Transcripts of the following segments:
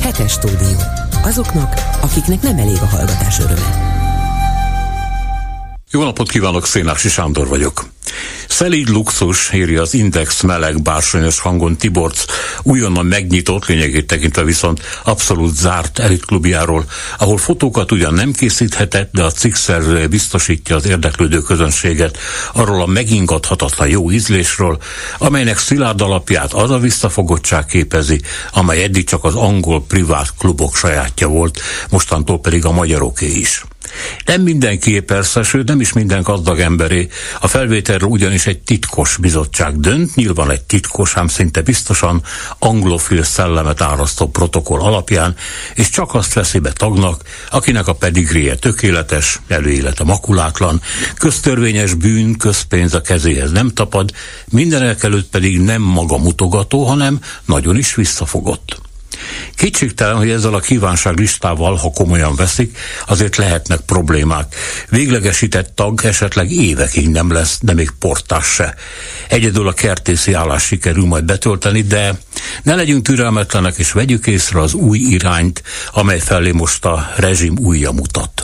Hetes stúdió. Azoknak, akiknek nem elég a hallgatás öröme. Jó napot kívánok, Szénási Sándor vagyok. Szelíd luxus, írja az Index meleg, bársonyos hangon Tiborcz újonnan megnyitott, lényegét tekintve viszont abszolút zárt elitklubjáról, ahol fotókat ugyan nem készíthetett, de a cikk szerzője biztosítja az érdeklődő közönséget arról a megingathatatlan jó ízlésről, amelynek szilárd alapját az a visszafogottság képezi, amely eddig csak az angol privát klubok sajátja volt, mostantól pedig a magyaroké is. Nem mindenkié persze, sőt nem is minden gazdag emberé. A felvételről ugyanis egy titkos bizottság dönt, nyilván egy titkos, ám szinte biztosan anglofil szellemet árasztó protokoll alapján, és csak azt veszi be tagnak, akinek a pedigréje tökéletes, előélete makulátlan, köztörvényes bűn, közpénz a kezéhez nem tapad, mindenekelőtt pedig nem maga mutogató, hanem nagyon is visszafogott. Kétségtelen, hogy ezzel a kívánságlistával, ha komolyan veszik, azért lehetnek problémák. Véglegesített tag esetleg évekig nem lesz, de még portás se. Egyedül a kertészi állás sikerül majd betölteni, de ne legyünk türelmetlenek és vegyük észre az új irányt, amely felé most a rezsim ujja mutat.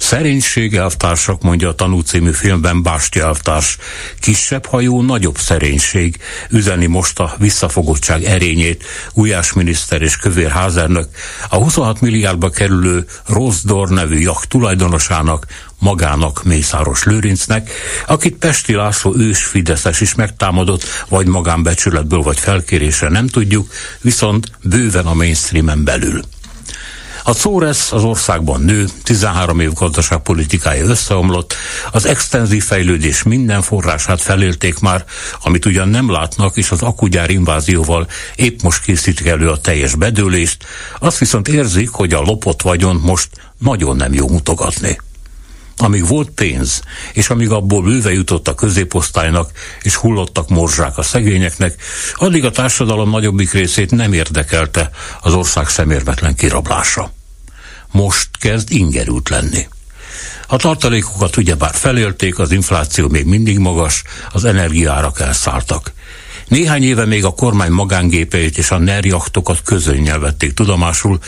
Szerénység, elvtársak, mondja a Tanú című filmben Bástya elvtárs. Kisebb hajó, nagyobb szerénység, üzeni most a visszafogottság erényét Gulyás miniszter és Kövér házelnök a 26 milliárdba kerülő Rose d'Or nevű jakt tulajdonosának, magának, Mészáros Lőrincnek, akit Pesti László ős fideszes is megtámadott, vagy magánbecsületből, vagy felkérésre, nem tudjuk, viszont bőven a mainstreamen belül. A Czóresz az országban nő, 13 év gazdaságpolitikája összeomlott, az extenzív fejlődés minden forrását felélték már, amit ugyan nem látnak, és az akkugyár invázióval épp most készítik elő a teljes bedőlést, azt viszont érzik, hogy a lopott vagyont most nagyon nem jó mutogatni. Amíg volt pénz, és amíg abból bőve jutott a középosztálynak, és hullottak morzsák a szegényeknek, addig a társadalom nagyobbik részét nem érdekelte az ország szemérmetlen kirablása. Most kezd ingerült lenni. A tartalékokat ugyebár felélték, az infláció még mindig magas, az energiaárak elszálltak. Néhány éve még a kormány magángépeit és a NER jachtokat közönnyel vették tudomásul,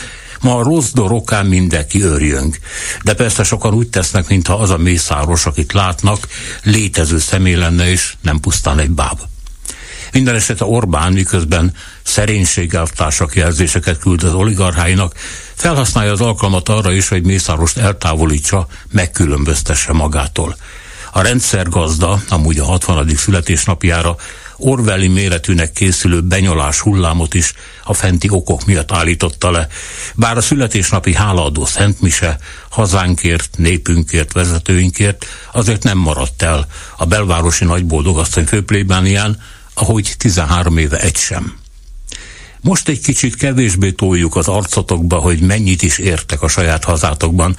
ma a Rose d'Or okán mindenki örjönk. De persze sokan úgy tesznek, mintha az a Mészáros, akit látnak, létező személy lenne, és nem pusztán egy báb. Minden esetre Orbán, miközben szerénységelvtársak jelzéseket küld az oligarcháinak, felhasználja az alkalmat arra is, hogy Mészárost eltávolítsa, megkülönböztesse magától. A rendszergazda, amúgy a 60. születésnapjára Orwelli méretűnek készülő benyolás hullámot is a fenti okok miatt állította le, bár a születésnapi hálaadó szentmise hazánkért, népünkért, vezetőinkért azért nem maradt el a belvárosi nagyboldogasszony főplébánián, ahogy 13 éve egy sem. Most egy kicsit kevésbé toljuk az arcotokba, hogy mennyit is értek a saját hazátokban,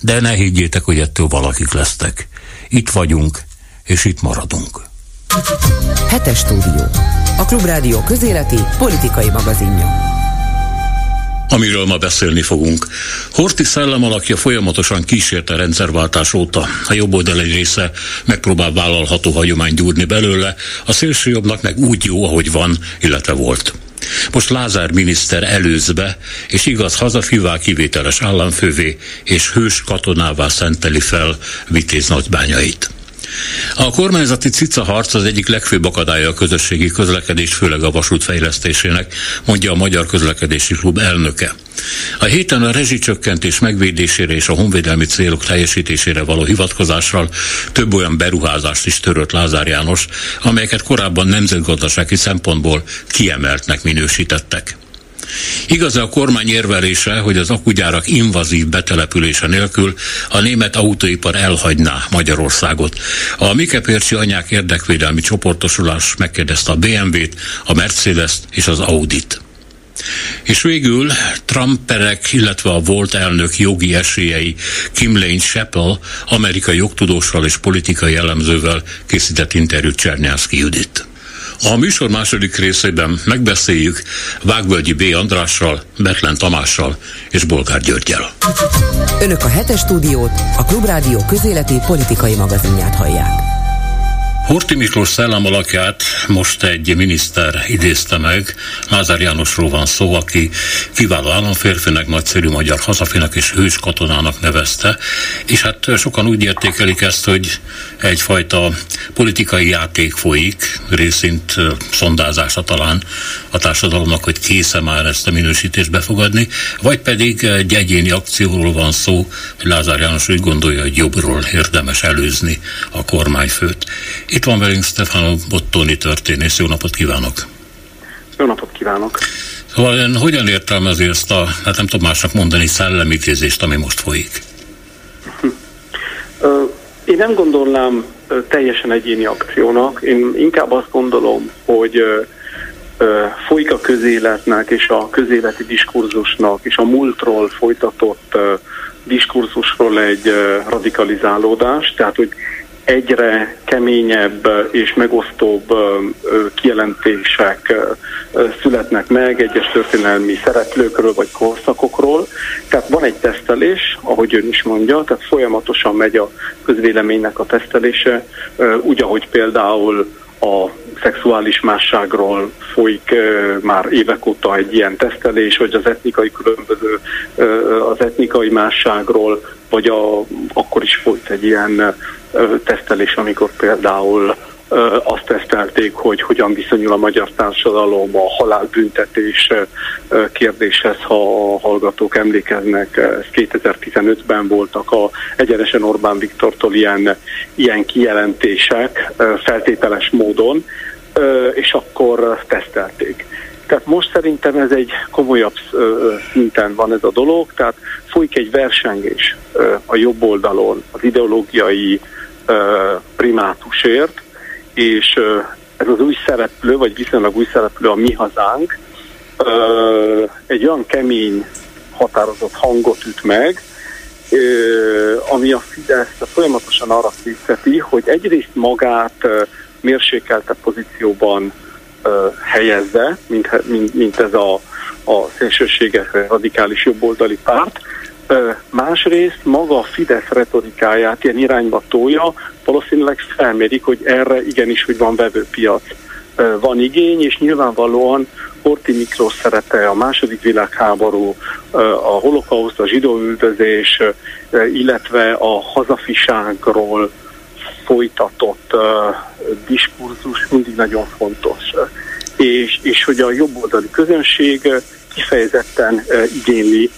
de ne higgyétek, hogy ettől valakik lesztek. Itt vagyunk, és itt maradunk. Hetes stúdió. A Klubrádió közéleti, politikai magazinja. Amiről ma beszélni fogunk. Horthy szellem alakja folyamatosan kísérte rendszerváltás óta. A jobb oldal egy része megpróbál vállalható hagyományt gyúrni belőle, a szélsőjobbnak meg úgy jó, ahogy van, illetve volt. Most Lázár miniszter előz be, és igaz hazafivá kivételes államfővé és hős katonává szenteli fel Vitéz nagybányait. A kormányzati cicaharc az egyik legfőbb akadálya a közösségi közlekedés, főleg a vasút fejlesztésének, mondja a Magyar Közlekedési Klub elnöke. A héten a rezsicsökkentés megvédésére és a honvédelmi célok teljesítésére való hivatkozással több olyan beruházást is törölt Lázár János, amelyeket korábban nemzetgazdasági szempontból kiemeltnek minősítettek. Igaz a kormány érvelése, hogy az akkugyárak invazív betelepülése nélkül a német autóipar elhagyná Magyarországot. A Mikepércsi Anyák Érdekvédelmi Csoportosulás megkérdezte a BMW-t, a Mercedes-t és az Audit. És végül Trumperek, illetve a volt elnök jogi esélyei Kim Lane Scheppele, amerikai jogtudóssal és politikai elemzővel készített interjút Csernyánszki Judit. A műsor második részében megbeszéljük Vágvölgyi B. Andrással, Betlen Tamással és Bolgár Györggyel. Önök a Hetes stúdiót, a Klubrádió közéleti politikai magazinját hallják. Horthy Miklós szellemalakját most egy miniszter idézte meg, Lázár Jánosról van szó, aki kiváló államférfinek, nagyszerű magyar hazafinak és hős katonának nevezte, és hát sokan úgy értékelik ezt, hogy egyfajta politikai játék folyik, részint szondázása talán a társadalomnak, hogy késze már ezt a minősítést befogadni, vagy pedig egy egyéni akcióról van szó, hogy Lázár János úgy gondolja, hogy jobbról érdemes előzni a kormányfőt. Itt van velünk Stefano Bottoni történész. Jó napot kívánok! Jó napot kívánok! Szóval ön hogyan értelmezi ezt a, hát nem tudom másnak mondani, szellemítézést, ami most folyik? Én nem gondolnám teljesen egyéni akciónak. Én inkább azt gondolom, hogy folyik a közéletnek és a közéleti diskurzusnak és a múltról folytatott diskurzusról egy radikalizálódás, tehát hogy egyre keményebb és megosztóbb kijelentések születnek meg egyes történelmi szereplőkről vagy korszakokról. Tehát van egy tesztelés, ahogy ön is mondja, tehát folyamatosan megy a közvéleménynek a tesztelése, úgy, ahogy például a szexuális másságról folyik már évek óta egy ilyen tesztelés, vagy az etnikai különböző, az etnikai másságról, vagy akkor is folyt egy ilyen tesztelés, amikor például azt tesztelték, hogy hogyan viszonyul a magyar társadalom a halálbüntetés kérdéshez, ha a hallgatók emlékeznek. Ez 2015-ben voltak egyenesen Orbán Viktortól ilyen kijelentések feltételes módon, és akkor tesztelték. Tehát most szerintem ez egy komolyabb szinten van ez a dolog, tehát folyik egy versengés a jobb oldalon az ideológiai primátusért, és ez az új szereplő, vagy viszonylag új szereplő, a Mi Hazánk, egy olyan kemény, határozott hangot üt meg, ami a Fidesz folyamatosan arra készteti, hogy egyrészt magát mérsékeltebb pozícióban helyezze, mint ez a szélsőséges, radikális jobboldali párt. Másrészt maga a Fidesz retorikáját ilyen irányba tolja, valószínűleg felmérik, hogy erre igenis, hogy van vevőpiac, van igény, és nyilvánvalóan Horthy Miklós szerepe, a második világháború, a holokauszt, a zsidóüldözés, illetve a hazafiságról folytatott diskurzus mindig nagyon fontos. És hogy a jobboldali közönség kifejezetten igényli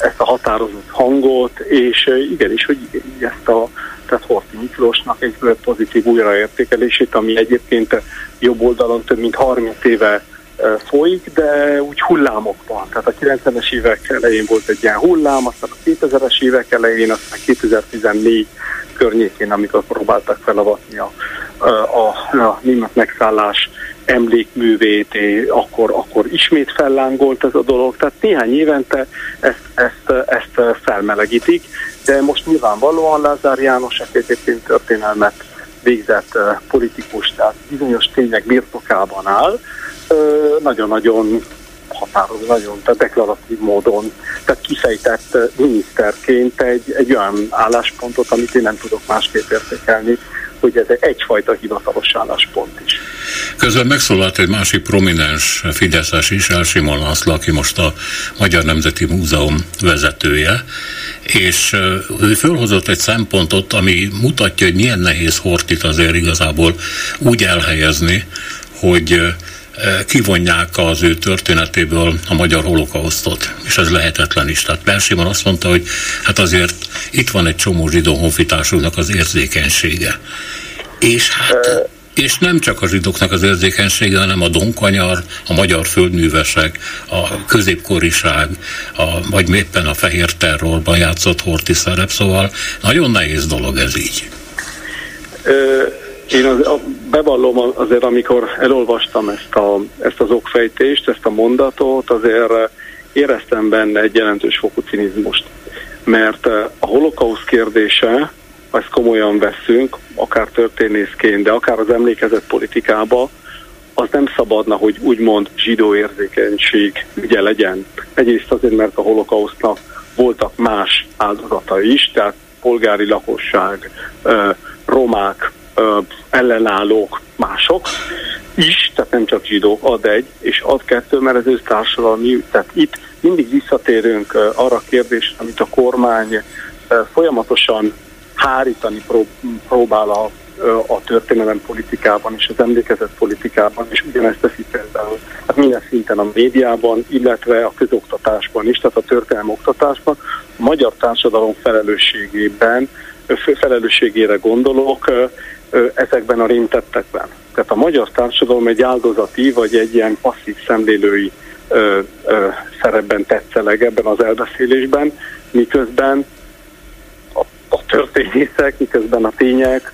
ezt a határozott hangot, és igenis, hogy ezt tehát Horthy Miklósnak egy pozitív újraértékelését, ami egyébként jobb oldalon több mint 30 éve folyik, de úgy hullámokban. Tehát a 90-es évek elején volt egy ilyen hullám, aztán a 2000-es évek elején, aztán 2014 környékén, amikor próbáltak felavatni a német megszállás emlékművét, akkor ismét fellángolt ez a dolog. Tehát néhány évente ezt felmelegítik, de most nyilvánvalóan Lázár János egyébként történelmet végzett politikus, tehát bizonyos tények birtokában áll, nagyon-nagyon határozott, nagyon deklaratív módon, tehát kifejtett miniszterként egy olyan álláspontot, amit én nem tudok másképp értékelni, hogy ez egyfajta hivatalos álláspont is. Közben megszólalt egy másik prominens fideszes is, L. Simon László, aki most a Magyar Nemzeti Múzeum vezetője, és ő fölhozott egy szempontot, ami mutatja, hogy milyen nehéz Horthyt azért igazából úgy elhelyezni, hogy kivonják az ő történetéből a magyar holokausztot, és ez lehetetlen is. Tehát Persében azt mondta, hogy hát azért itt van egy csomó zsidó honfitársunknak az érzékenysége. És hát és nem csak a zsidóknak az érzékenysége, hanem a donkanyar, a magyar földművesek, a középkoriság, vagy éppen a fehér terrorban játszott Horthy szerep, szóval nagyon nehéz dolog ez így. Én bevallom azért, amikor elolvastam ezt az okfejtést, ezt a mondatot, azért éreztem benne egy jelentős fokú cinizmust. Mert a holokausz kérdése, ha ezt komolyan veszünk, akár történészként, de akár az emlékezet politikába, az nem szabadna, hogy úgymond zsidó érzékenység ügye legyen. Egyrészt azért, mert a holokausznak voltak más áldozata is, tehát polgári lakosság, romák, ellenállók mások is, tehát nem csak zsidók, ad egy, és ad kettő, mert ez össztársadalmi, tehát itt mindig visszatérünk arra a kérdésre, amit a kormány folyamatosan hárítani próbál a történelem politikában és az emlékezet politikában, és ugyanezt teszi például hát minden szinten a médiában, illetve a közoktatásban is, tehát a történelem oktatásban, a magyar társadalom felelősségére gondolok ezekben a rintettekben. Tehát a magyar társadalom egy áldozati, vagy egy ilyen passzív szemlélői szerepben tetszeleg ebben az elbeszélésben, miközben a történészek, miközben a tények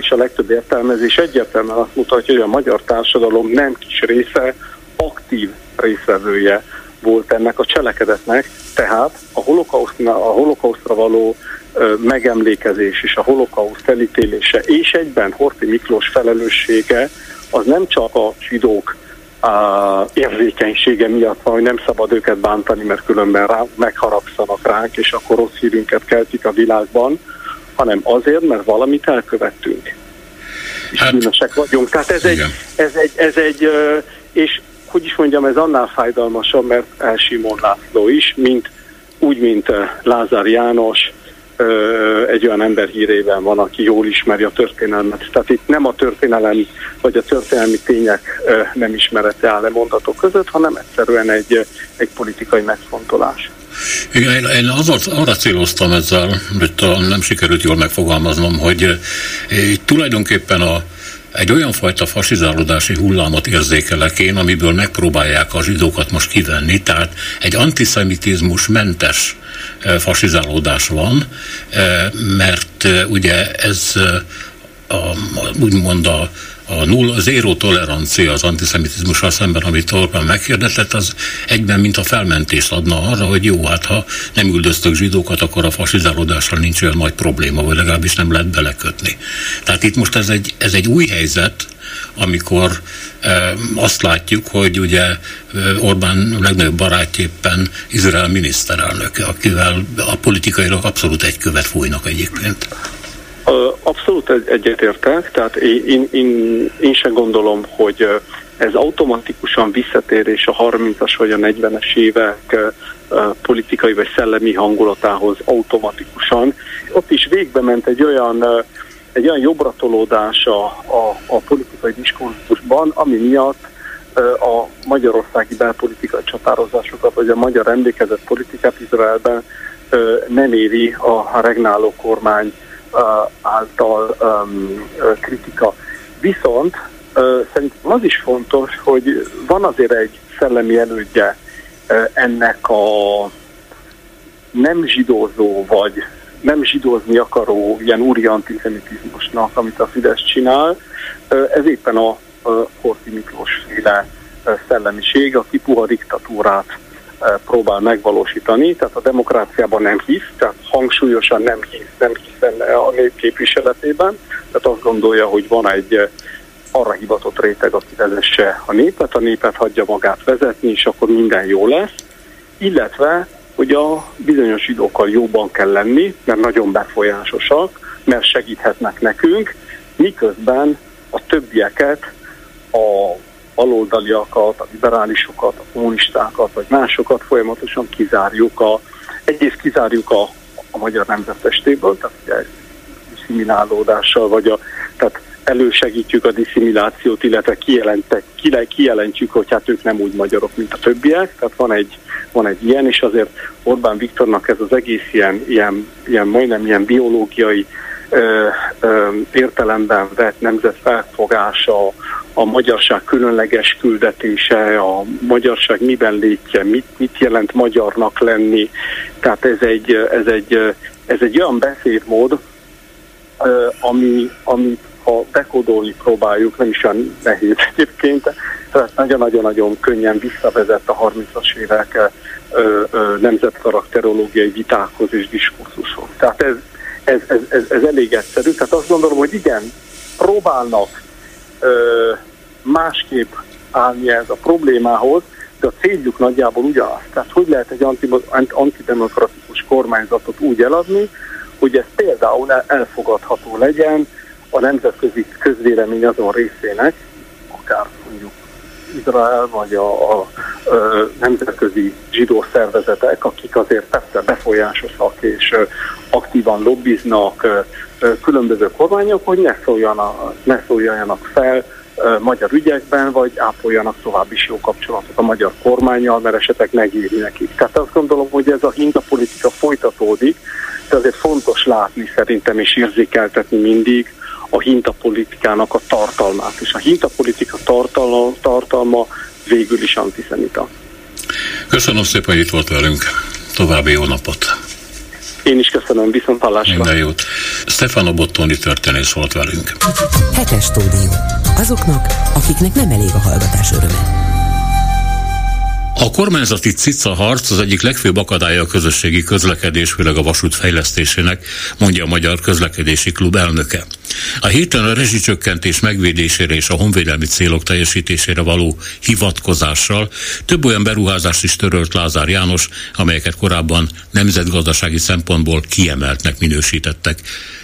és a legtöbb értelmezés egyértelműen azt mutatja, hogy a magyar társadalom nem kis része, aktív részvevője volt ennek a cselekedetnek, tehát a holokausztra való megemlékezés és a holokauszt elítélése, és egyben Horthy Miklós felelőssége az nem csak a zsidók érzékenysége miatt van, hogy nem szabad őket bántani, mert különben megharagszanak ránk, és akkor rossz hírünket keltik a világban, hanem azért, mert valamit elkövettünk. És bűnösek vagyunk. Tehát ez egy, és hogy is mondjam, ez annál fájdalmasabb, mert L. Simon László is, mint Lázár János, egy olyan ember hírében van, aki jól ismeri a történelmet. Tehát itt nem a történelem, vagy a történelmi tények nem ismerete áll a mondatok között, hanem egyszerűen egy politikai megfontolás. Igen, én arra céloztam ezzel, hogy nem sikerült jól megfogalmaznom, hogy tulajdonképpen egy olyan fajta fasizálódási hullámot érzékelek én, amiből megpróbálják a zsidókat most kivenni, tehát egy antiszemitizmus mentes fasizálódás van, mert ugye ez úgymond a zéró tolerancia az antiszemitizmussal szemben, amit Orbán meghirdetett, az egyben mint a felmentést adna arra, hogy jó, hát ha nem üldöztök zsidókat, akkor a fasizálódással nincs olyan nagy probléma, vagy legalábbis nem lehet belekötni. Tehát itt most ez egy új helyzet, amikor azt látjuk, hogy ugye Orbán legnagyobb barátja éppen Izrael miniszterelnöke, akivel a politikailag abszolút egy követ fújnak egyébként. Abszolút egyetértek, tehát én sem gondolom, hogy ez automatikusan visszatérés a 30-as vagy a 40-es évek politikai vagy szellemi hangulatához automatikusan. Ott is végbe ment egy olyan jobbratolódás a politikai diskurzusban, ami miatt a magyarországi belpolitikai csatározásokat, vagy a magyar emlékezett politikát Izraelben nem éri a regnáló kormány által kritika. Viszont szerintem az is fontos, hogy van azért egy szellemi elődje ennek a nem zsidózó, vagy nem zsidózni akaró ilyen úri antiszemitizmusnak, amit a Fidesz csinál. Ez éppen a Horthy Miklós-féle szellemiség, aki puha diktatúrát próbál megvalósítani, tehát a demokráciában nem hisz, tehát hangsúlyosan nem hisz a népképviseletében, tehát azt gondolja, hogy van egy arra hivatott réteg, aki vezesse a népet hagyja magát vezetni, és akkor minden jó lesz, illetve, hogy a bizonyos zsidókkal jobban kell lenni, mert nagyon befolyásosak, mert segíthetnek nekünk, miközben a többieket, a baloldaliakat, a liberálisokat, a kommunistákat, vagy másokat folyamatosan kizárjuk. Egyrészt kizárjuk a magyar nemzetestéből, tehát diszimilálódással, tehát elősegítjük a diszimilációt, illetve kijelentjük, hogy hát ők nem úgy magyarok, mint a többiek, tehát van egy ilyen, és azért Orbán Viktornak ez az egész ilyen majdnem ilyen biológiai értelemben vett nemzetfelfogása, a magyarság különleges küldetése, a magyarság miben létje, mit jelent magyarnak lenni. Tehát ez egy olyan beszédmód, ami ha dekódolni próbáljuk, nem is olyan nehéz egyébként, tehát nagyon-nagyon könnyen visszavezet a 30-as évek nemzetkarakterológiai vitákhoz és diskurzushoz. Tehát ez elég egyszerű. Tehát azt gondolom, hogy igen, próbálnak másképp állni ez a problémához, de a céljuk nagyjából ugyanaz. Tehát hogy lehet egy antidemokratikus kormányzatot úgy eladni, hogy ez például elfogadható legyen a nemzetközi közvélemény azon részének, akár mondjuk Izrael, vagy a nemzetközi zsidó szervezetek, akik azért persze befolyásosak és aktívan lobbiznak különböző kormányok, hogy ne szóljanak fel magyar ügyekben, vagy ápoljanak tovább is jó kapcsolatot a magyar kormánnyal, mert esetleg megéri nekik. Tehát azt gondolom, hogy ez a hintapolitika folytatódik, de azért fontos látni szerintem és érzékeltetni mindig a hintapolitikának a tartalmát. És a hintapolitika tartalma végül is antiszemita. Köszönöm szépen, hogy itt volt velünk. További jó napot! Én is köszönöm, viszont hallásra. Minden jót. Stefano Bottoni történész volt velünk. Hetes stúdió. Azoknak, akiknek nem elég a hallgatás öröme. A kormányzati cicaharc az egyik legfőbb akadálya a közösségi közlekedés, főleg a vasút fejlesztésének, mondja a Magyar Közlekedési Klub elnöke. A héten a rezsicsökkentés megvédésére és a honvédelmi célok teljesítésére való hivatkozással több olyan beruházást is törölt Lázár János, amelyeket korábban nemzetgazdasági szempontból kiemeltnek minősítettek.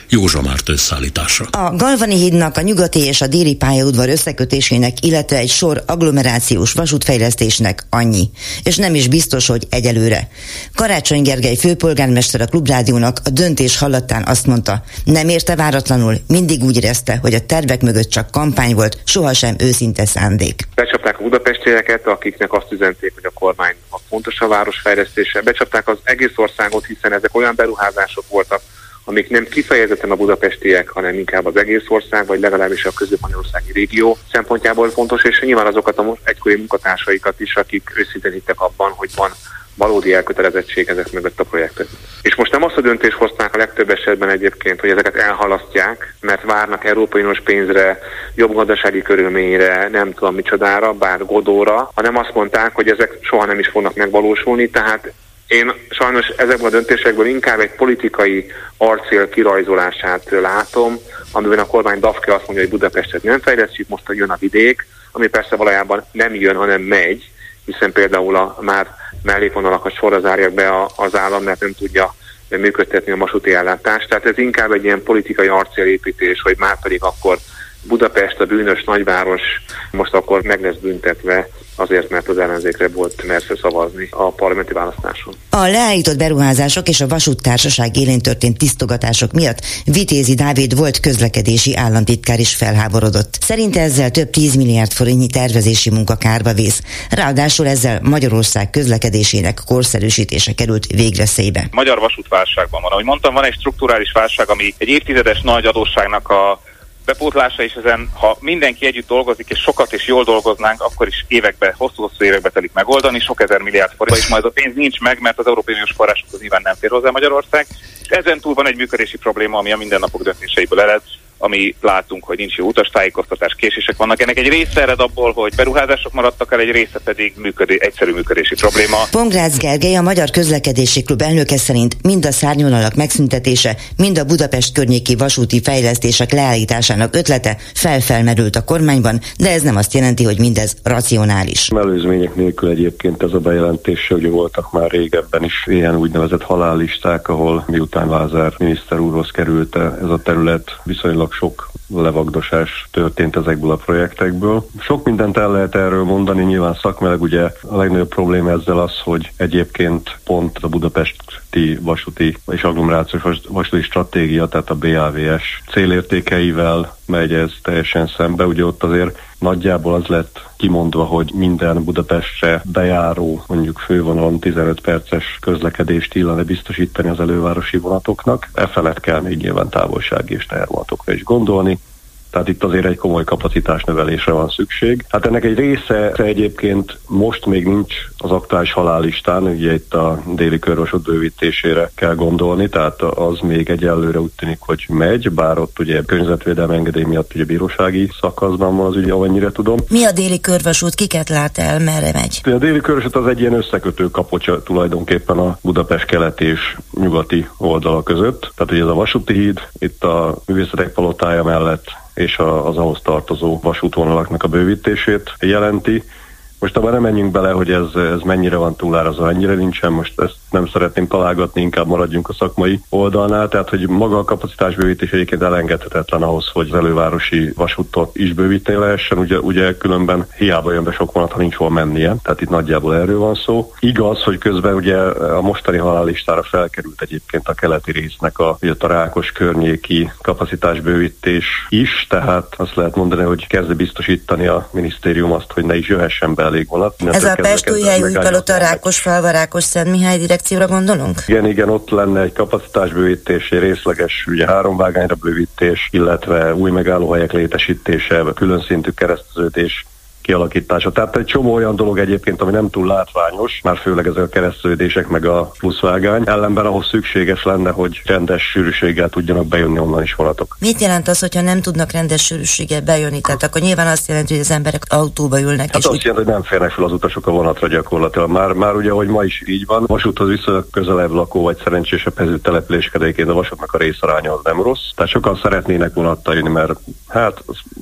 Józsa Márta összeállítása. A Galvani hídnak, a Nyugati és a Déli pályaudvar összekötésének, illetve egy sor agglomerációs vasútfejlesztésnek annyi. És nem is biztos, hogy egyelőre. Karácsony Gergely főpolgármester a Klubrádiónak a döntés hallatán azt mondta, nem érte váratlanul, mindig úgy érezte, hogy a tervek mögött csak kampány volt, sohasem őszinte szándék. Becsapták a budapestieket, akiknek azt üzenték, hogy a kormány a fontos a városfejlesztése. Becsapták az egész országot, hiszen ezek olyan beruházások voltak, amik nem kifejezetten a budapestiek, hanem inkább az egész ország, vagy legalábbis a közép-magyarországi régió szempontjából fontos, és nyilván azokat a most egykori munkatársaikat is, akik őszintén hittek abban, hogy van valódi elkötelezettség ezek mögött a projektet. És most nem azt a döntést hozták a legtöbb esetben egyébként, hogy ezeket elhalasztják, mert várnak Európai Uniós pénzre, jobb gazdasági körülményre, nem tudom micsodára, bár Godóra, hanem azt mondták, hogy ezek soha nem is fognak megvalósulni, tehát én sajnos ezekből a döntésekből inkább egy politikai arcél kirajzolását látom, amiben a kormány dafke azt mondja, hogy Budapestet nem fejlesztjük, most jön a vidék, ami persze valójában nem jön, hanem megy, hiszen például a már mellékvonalakat sorra zárják be az állam, mert nem tudja működtetni a vasúti ellátást. Tehát ez inkább egy ilyen politikai arcélépítés, hogy már pedig akkor Budapest, a bűnös nagyváros, most akkor meg lesz büntetve, azért, mert az ellenzékre volt mersze szavazni a parlamenti választáson. A leállított beruházások és a vasúttársaság élén történt tisztogatások miatt Vitézi Dávid volt közlekedési államtitkár is felháborodott. Szerinte ezzel több 10 milliárd forintnyi tervezési munka kárba vész. Ráadásul ezzel Magyarország közlekedésének korszerűsítése került végreszélybe. Magyar vasútválságban van. Ahogy mondtam, van egy strukturális válság, ami egy évtizedes nagy adósságnak a bepótlása, és ezen, ha mindenki együtt dolgozik, és sokat és jól dolgoznánk, akkor is évekbe, hosszú-hosszú évekbe telik megoldani, sok ezer milliárd forintba, és majd a pénz nincs meg, mert az Európai Uniós forrásokhoz nyilván nem fér hozzá Magyarország, és ezen túl van egy működési probléma, ami a mindennapok döntéseiből ered, ami látunk, hogy nincs jó utastájékoztatás, késések vannak. Ennek egy része ered abból, hogy beruházások maradtak el, egy része pedig egyszerű működési probléma. Pongrácz Gergely, a Magyar Közlekedési Klub elnöke szerint mind a szárnyvonalak megszüntetése, mind a Budapest környéki vasúti fejlesztések leállításának ötlete felmerült a kormányban, de ez nem azt jelenti, hogy mindez racionális. Előzmények nélkül egyébként ez a bejelentés, hogy voltak már régebben is ilyen úgynevezett halállisták, ahol miután Lázár miniszter úrhoz került ez a terület, viszonylag sok levagdosás történt ezekből a projektekből. Sok mindent el lehet erről mondani, nyilván szakmailag ugye a legnagyobb probléma ezzel az, hogy egyébként pont a budapesti vasúti és agglomerációs vasúti stratégia, tehát a BAVS célértékeivel megy ez teljesen szembe, ugye ott azért nagyjából az lett kimondva, hogy minden Budapestre bejáró, mondjuk fővonalon 15 perces közlekedést illene biztosítani az elővárosi vonatoknak. E felett kell még nyilván távolsági és tehervonatokra is gondolni. Tehát itt azért egy komoly kapacitásnövelésre van szükség. Hát ennek egy része egyébként most még nincs az aktuális halállistán, ugye itt a Déli Körösut bővítésére kell gondolni, tehát az még egyelőre úgy tűnik, hogy megy, bár ott ugye környezetvédelmi engedély miatt ugye bírósági szakaszban van az ügy, amennyire tudom. Mi a Déli Körösut, kiket lát el, merre megy? A Déli Körösut az egy ilyen összekötő kapocs tulajdonképpen a Budapest keleti és nyugati oldala között. Tehát ugye ez a vasúti híd, itt a Művészetek Palotája mellett és az ahhoz tartozó vasútvonalaknak a bővítését jelenti. Most abban nem menjünk bele, hogy ez mennyire van túlárazva, ennyire nincsen, most ezt nem szeretném találgatni, inkább maradjunk a szakmai oldalnál, tehát hogy maga a kapacitásbővítés egyébként elengedhetetlen ahhoz, hogy az elővárosi vasútot is bővíteni lehessen, ugye különben hiába jön be sok vonat, ha nincs hol mennie, tehát itt nagyjából erről van szó. Igaz, hogy közben ugye a mostani halállistára felkerült egyébként a keleti résznek a Rákos környéki kapacitásbővítés is, tehát azt lehet mondani, hogy kezd biztosítani a minisztérium azt, hogy ne is jöhessen be elég vonat. Ez a Pest-Újhely útpalota, a Rákosfalva, Rákosszentmihály direkcióra gondolunk? Igen, ott lenne egy kapacitásbővítés, egy részleges, ugye 3 vágányra bővítés, illetve új megállóhelyek létesítése, külön szintű kereszteződés kialakítása. Tehát egy csomó olyan dolog egyébként, ami nem túl látványos, már főleg ezek a keresztődések meg a pluszvágány, ellenben ahhoz szükséges lenne, hogy rendes sűrűséggel tudjanak bejönni onnan is vonatok. Mit jelent az, hogyha nem tudnak rendes sűrűséggel bejönni? Tehát akkor nyilván azt jelenti, hogy az emberek autóba ülnek. Hát és azt jelenti, hogy nem férnek fel az utasok a vonatra gyakorlatilag. Már ugye, hogy ma is így van, vasúthoz viszonylag közelebb lakó vagy szerencsésebb helyzet településkedéként a vasútnak a részaránya az nem rossz. Tehát sokan szeretnének vonattal jönni, mert hát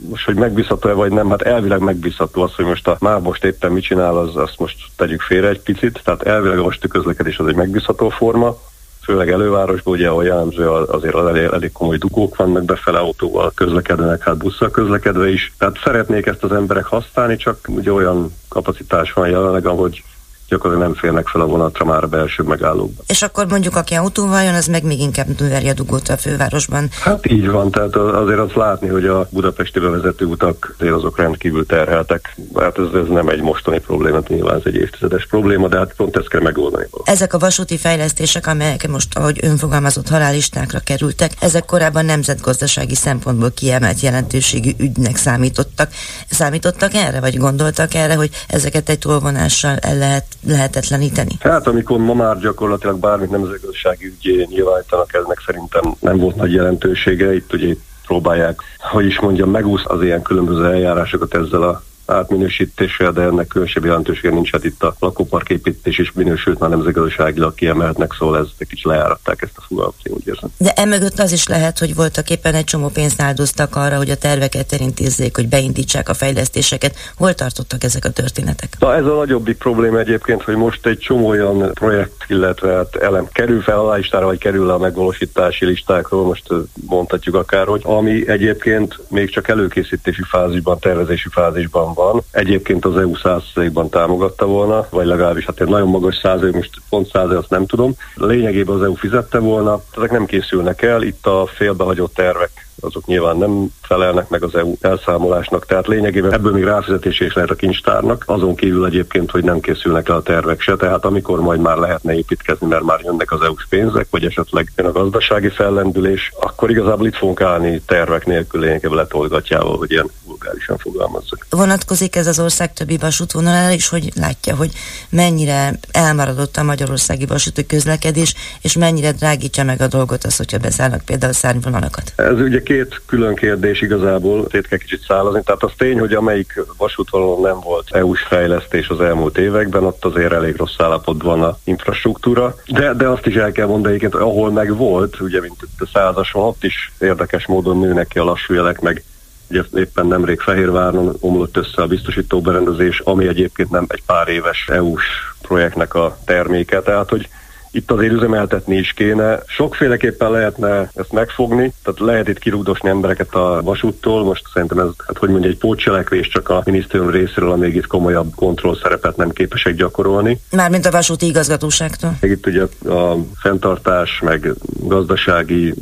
most, hogy megbízható-e vagy nem, hát elvileg megbízható. Az, hogy most most éppen mit csinál, azt most tegyük félre egy picit, tehát elvileg a vasúti közlekedés az egy megbízható forma, főleg elővárosban, ugye, ahol jellemző azért elég komoly dugók vannak, befele autóval közlekednek, hát busszal közlekedve is, tehát szeretnék ezt az emberek használni, csak ugye olyan kapacitás van jelenleg, ahogy gyakorlatilag nem férnek fel a vonatra már a belső megállóban. És akkor mondjuk, aki autóval jön, az meg még inkább növeli a dugót a fővárosban. Hát így van, tehát azért azt látni, hogy a budapesti bevezető utak azok rendkívül terheltek. Hát ez nem egy mostani probléma, nyilván ez egy évtizedes probléma, de hát pont ezt kell megoldani. Ezek a vasúti fejlesztések, amelyek most, ahogy önfogalmazott, halállistákra kerültek, ezek korábban nemzetgazdasági szempontból kiemelt jelentőségű ügynek számítottak. Számítottak erre, vagy gondoltak erre, hogy ezeket egy tolvonással el lehetetleníteni? Hát amikor ma már gyakorlatilag bármit nemzetgazdasági ügyé nyilvánítanak, ennek szerintem nem volt nagy jelentősége. Itt ugye próbálják, hogy is mondjam, megúszni az ilyen különböző eljárásokat ezzel a átminősítéssel, de ennek különösebb jelentősége nincs, hát itt a lakóparképítés is minősült, már nemzetgazdaságilag kiemelhetnek, szóval ezt egy kicsit lejáratták ezt a fogalmat, úgy érzem. De emögött az is lehet, hogy voltak éppen egy csomó pénzt áldoztak arra, hogy a terveket elintézzék, hogy beindítsák a fejlesztéseket. Hol tartottak ezek a történetek? Na, ez a nagyobbik probléma egyébként, hogy most egy csomó olyan projekt, illetve hát elem kerül fel a listára, vagy kerül a megvalósítási listákról, most mondhatjuk akárhogy, ami egyébként még csak előkészítési fázisban, tervezési fázisban van. Egyébként az EU 100%-ban támogatta volna, vagy legalábbis hát egy nagyon magas százalék, most pont százalék, azt nem tudom. Lényegében az EU fizette volna, ezek nem készülnek el, itt a félbehagyott tervek azok nyilván nem felelnek meg az EU elszámolásnak, tehát lényegében ebből még ráfizetése is lehet a kincstárnak, azon kívül egyébként, hogy nem készülnek el a tervek se, tehát amikor majd már lehetne építkezni, mert már jönnek az EU-s pénzek, vagy esetleg jön a gazdasági fellendülés, akkor igazából itt fogunk állni tervek nélkül, lényegében letolgatjával, hogy ilyen vulgárisan fogalmazzak. Vonatkozik ez az ország többi vasútvonalára is, hogy látja, hogy mennyire elmaradott a magyarországi vasúti közlekedés, és mennyire drágítja meg a dolgot az, hogyha beszállnak például szárnyvonalakat? Ez ugye két külön kérdés igazából, szét kell kicsit szállazni. Tehát az tény, hogy amelyik vasútvonalon nem volt EU-s fejlesztés az elmúlt években, ott azért elég rossz állapotban van a infrastruktúra. De azt is el kell mondani, hogy ahol meg volt, ugye mint a 100-as, ott is érdekes módon nőnek ki a lassú jelek, meg ugye éppen nemrég Fehérváron omlott össze a biztosító berendezés, ami egyébként nem egy pár éves EU-s projektnek a terméke. Tehát, hogy itt azért üzemeltetni is kéne. Sokféleképpen lehetne ezt megfogni, tehát lehet itt kirúgdosni embereket a vasúttól. Most szerintem ez, hát hogy mondja, egy pótcselekvés, csak a minisztérium részéről, amíg itt komolyabb kontrollszerepet nem képesek gyakorolni. Mármint a vasúti igazgatóságtól. Itt ugye a fenntartás, meg gazdasági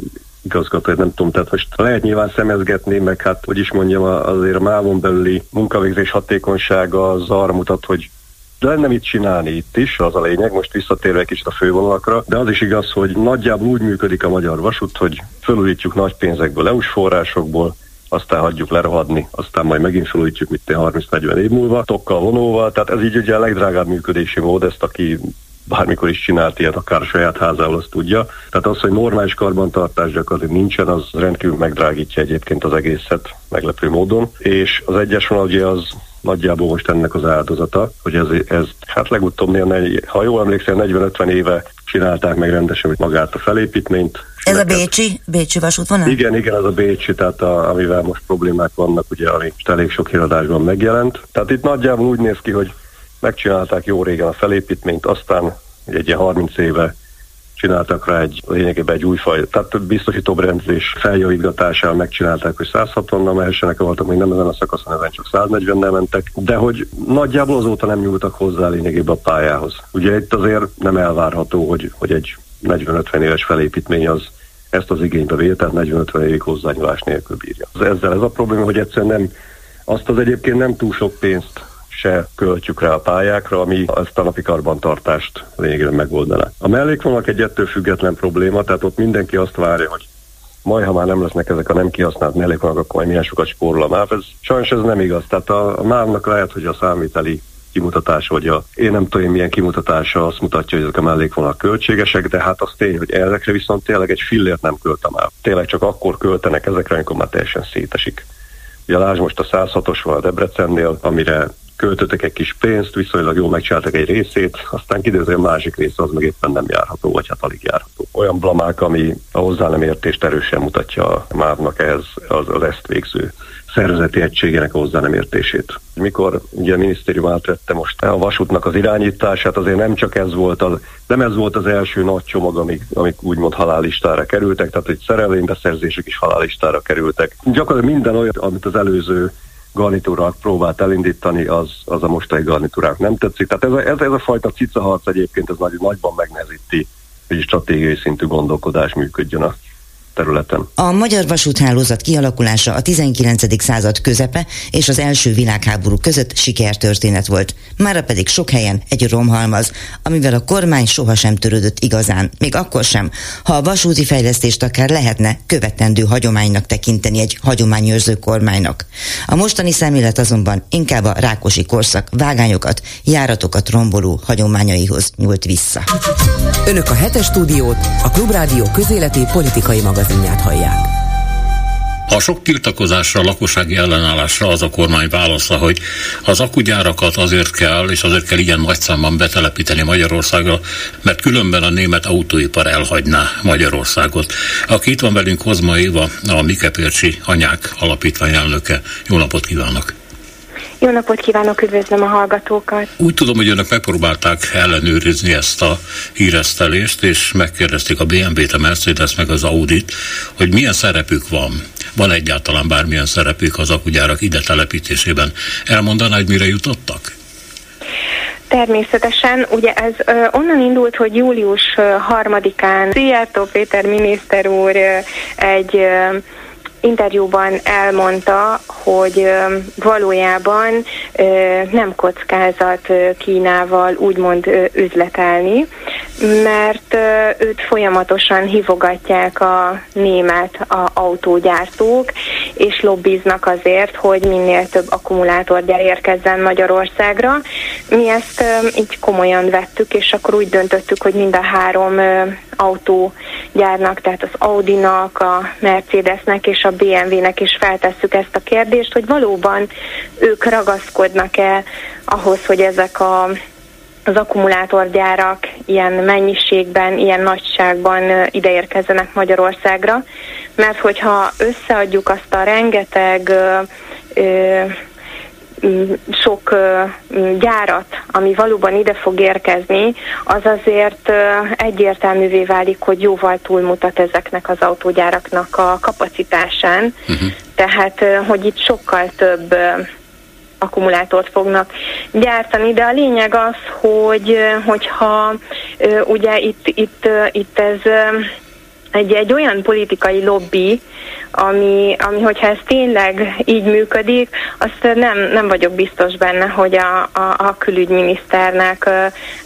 igazgató, nem tudom, tehát most lehet nyilván szemezgetni, meg hát, hogy is mondjam, azért a mávon belüli munkavégzés hatékonysága az arra mutat, hogy lenne mit csinálni itt is, az a lényeg, most visszatérve egy kicsit a fővonalakra, de az is igaz, hogy nagyjából úgy működik a magyar vasút, hogy felújítjuk nagy pénzekből, EU-s forrásokból, aztán hagyjuk lerohadni, aztán majd megint felújítjuk, mint 30-40 év múlva, tokkal, vonóval, tehát ez így ugye a legdrágább működési mód, ezt aki bármikor is csinált ilyet, akár saját házával, azt tudja. Tehát az, hogy normális karbantartás gyakorlatilag nincsen, az rendkívül megdrágítja egyébként az egészet meglepő módon, és az egyes vonal ugye az nagyjából most ennek az áldozata, hogy ez hát legutóbb, ha jól emlékszem, 40-50 éve csinálták meg rendesen, hogy magát a felépítményt. Ez a Bécsi vasútvonal? Igen, ez a Bécsi, tehát amivel most problémák vannak, ugye, ami elég sok híradásban megjelent. Tehát itt nagyjából úgy néz ki, hogy Megcsinálták jó régen a felépítményt, aztán egy ilyen 30 éve csináltak rá lényegében egy újfajta, tehát biztosítóbb rendezés feljavítgatásával megcsinálták, hogy 160-nal mehessenek, voltam, hogy nem ezen a szakaszon, ezen csak 140-nel mentek, de hogy nagyjából azóta nem nyúltak hozzá lényegében a pályához. Ugye itt azért nem elvárható, hogy egy 40-50 éves felépítmény az ezt az igénybe vél, tehát 40-50 évig hozzányúlás nélkül bírja. Ezzel ez a probléma, hogy egyszerűen nem, azt az egyébként nem túl sok pénzt se költjük rá a pályákra, ami ezt a napi karbantartást lényegében megoldaná. A mellékvonalak egy ettől független probléma, tehát ott mindenki azt várja, hogy majd, ha már nem lesznek ezek a nem kihasznált mellékvonalak, akkor majd milyen sokat spórol a MÁV. Sajnos ez nem igaz, tehát a MÁV-nak lehet, hogy a számviteli kimutatása, vagy én nem tudom, milyen kimutatása azt mutatja, hogy ezek a mellékvonalak költségesek, de hát az tény, hogy ezekre viszont tényleg egy fillért nem költ a MÁV. Tényleg csak akkor költenek ezekre, amikor már teljesen szétesik. Ugye lásd most a 106-os van a Debrecennél, amire költöttek egy kis pénzt, viszonylag jól megcsináltak egy részét, aztán kiderült, hogy a másik része az meg éppen nem járható, vagy hát alig járható. Olyan blamák, ami a hozzá nem értést erősen mutatja a MÁV-nak ehhez az ezt végző szervezeti egységének a hozzá nem értését. Mikor ugye a minisztérium átvette most a vasútnak az irányítását, azért nem csak ez volt, nem ez volt az első nagy csomag, amik úgymond halállistára kerültek, tehát egy szerelvénybeszerzések is halállistára kerültek. Gyakorlatilag minden olyan, amit az előző garnitúrák próbált elindítani, az a mostani garnitúrák nem tetszik. Tehát ez a fajta cicaharc egyébként ez nagyban megnehezíti, hogy stratégiai szintű gondolkodás működjön a területen. A magyar vasúthálózat kialakulása a 19. század közepe és az első világháború között sikertörténet volt. Mára pedig sok helyen egy romhalmaz, amivel a kormány sohasem törődött igazán, még akkor sem, ha a vasúti fejlesztést akár lehetne követendő hagyománynak tekinteni egy hagyományőrző kormánynak. A mostani szemlélet azonban inkább a Rákosi korszak vágányokat, járatokat romboló hagyományaihoz nyúlt vissza. Önök a Hetes Stúdiót, a Klubrádió közéleti politikai magazin. A sok tiltakozásra, a lakossági ellenállásra az a kormány válasza, hogy az akkugyárakat azért kell ilyen nagy számban betelepíteni Magyarországra, mert különben a német autóipar elhagyná Magyarországot. Aki itt van velünk, Kozma Éva, a Mikepércsi Anyák Alapítvány elnöke. Jó napot kívánok! Jó napot kívánok, üdvözlöm a hallgatókat! Úgy tudom, hogy önök megpróbálták ellenőrizni ezt a híresztelést, és megkérdezték a BMW-t, a Mercedes meg az Audit, hogy milyen szerepük van. Van egyáltalán bármilyen szerepük az akkugyárak ide telepítésében. Elmondaná, hogy mire jutottak? Természetesen, ugye ez onnan indult, hogy július 3-án Szijjártó Péter miniszter úr egy interjúban elmondta, hogy valójában nem kockázat Kínával úgymond üzletelni, mert őt folyamatosan hívogatják a német autógyártók, és lobbiznak azért, hogy minél több akkumulátorgyár érkezzen Magyarországra. Mi ezt így komolyan vettük, és akkor úgy döntöttük, hogy mind a három autógyárnak, tehát az Audinak, a Mercedesnek és a BMW-nek is feltesszük ezt a kérdést, hogy valóban ők ragaszkodnak-e ahhoz, hogy ezek az akkumulátorgyárak ilyen mennyiségben, ilyen nagyságban ideérkezzenek Magyarországra, mert hogyha összeadjuk azt a rengeteg sok gyárat, ami valóban ide fog érkezni, az azért egyértelművé válik, hogy jóval túlmutat ezeknek az autógyáraknak a kapacitásán. Uh-huh. Tehát, hogy itt sokkal több akkumulátort fognak gyártani, de a lényeg az, hogyha ugye itt ez egy olyan politikai lobby, ami hogyha ez tényleg így működik, azt nem vagyok biztos benne, hogy a külügyminiszternek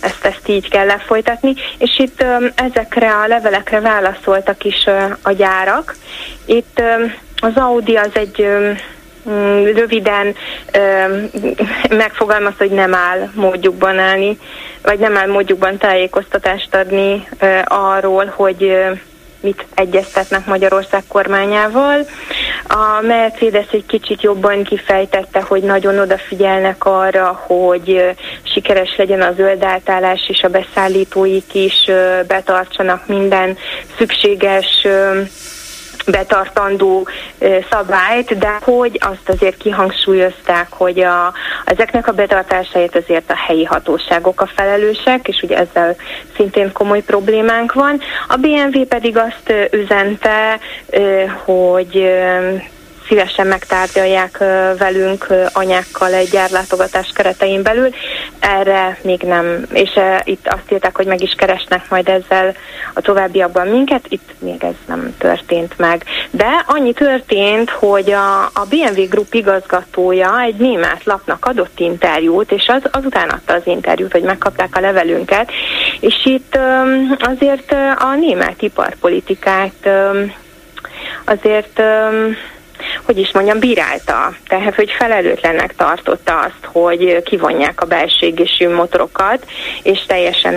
ezt így kell lefolytatni. És itt ezekre a levelekre válaszoltak is a gyárak. Itt az Audi az egy röviden megfogalmazta, hogy nem áll módjukban állni, vagy nem áll módjukban tájékoztatást adni arról, hogy mit egyeztetnek Magyarország kormányával. A Mercedes egy kicsit jobban kifejtette, hogy nagyon odafigyelnek arra, hogy sikeres legyen a zöld átállás, és a beszállítóik is betartsanak minden szükséges betartandó szabályt, de hogy azt azért kihangsúlyozták, hogy ezeknek a betartásáért azért a helyi hatóságok a felelősek, és ugye ezzel szintén komoly problémánk van. A BMV pedig azt üzente, hogy szívesen megtárgyalják velünk anyákkal egy gyárlátogatás keretein belül. Erre még nem, és itt azt írták, hogy meg is keresnek majd ezzel a továbbiakban minket, itt még ez nem történt meg. De annyi történt, hogy a BMW Group igazgatója egy német lapnak adott interjút, és azután adta az interjút, hogy megkapták a levelünket, és itt azért a német iparpolitikát azért... hogy is mondjam, bírálta. Tehát, hogy felelőtlennek tartotta azt, hogy kivonják a belső égésű motorokat, és teljesen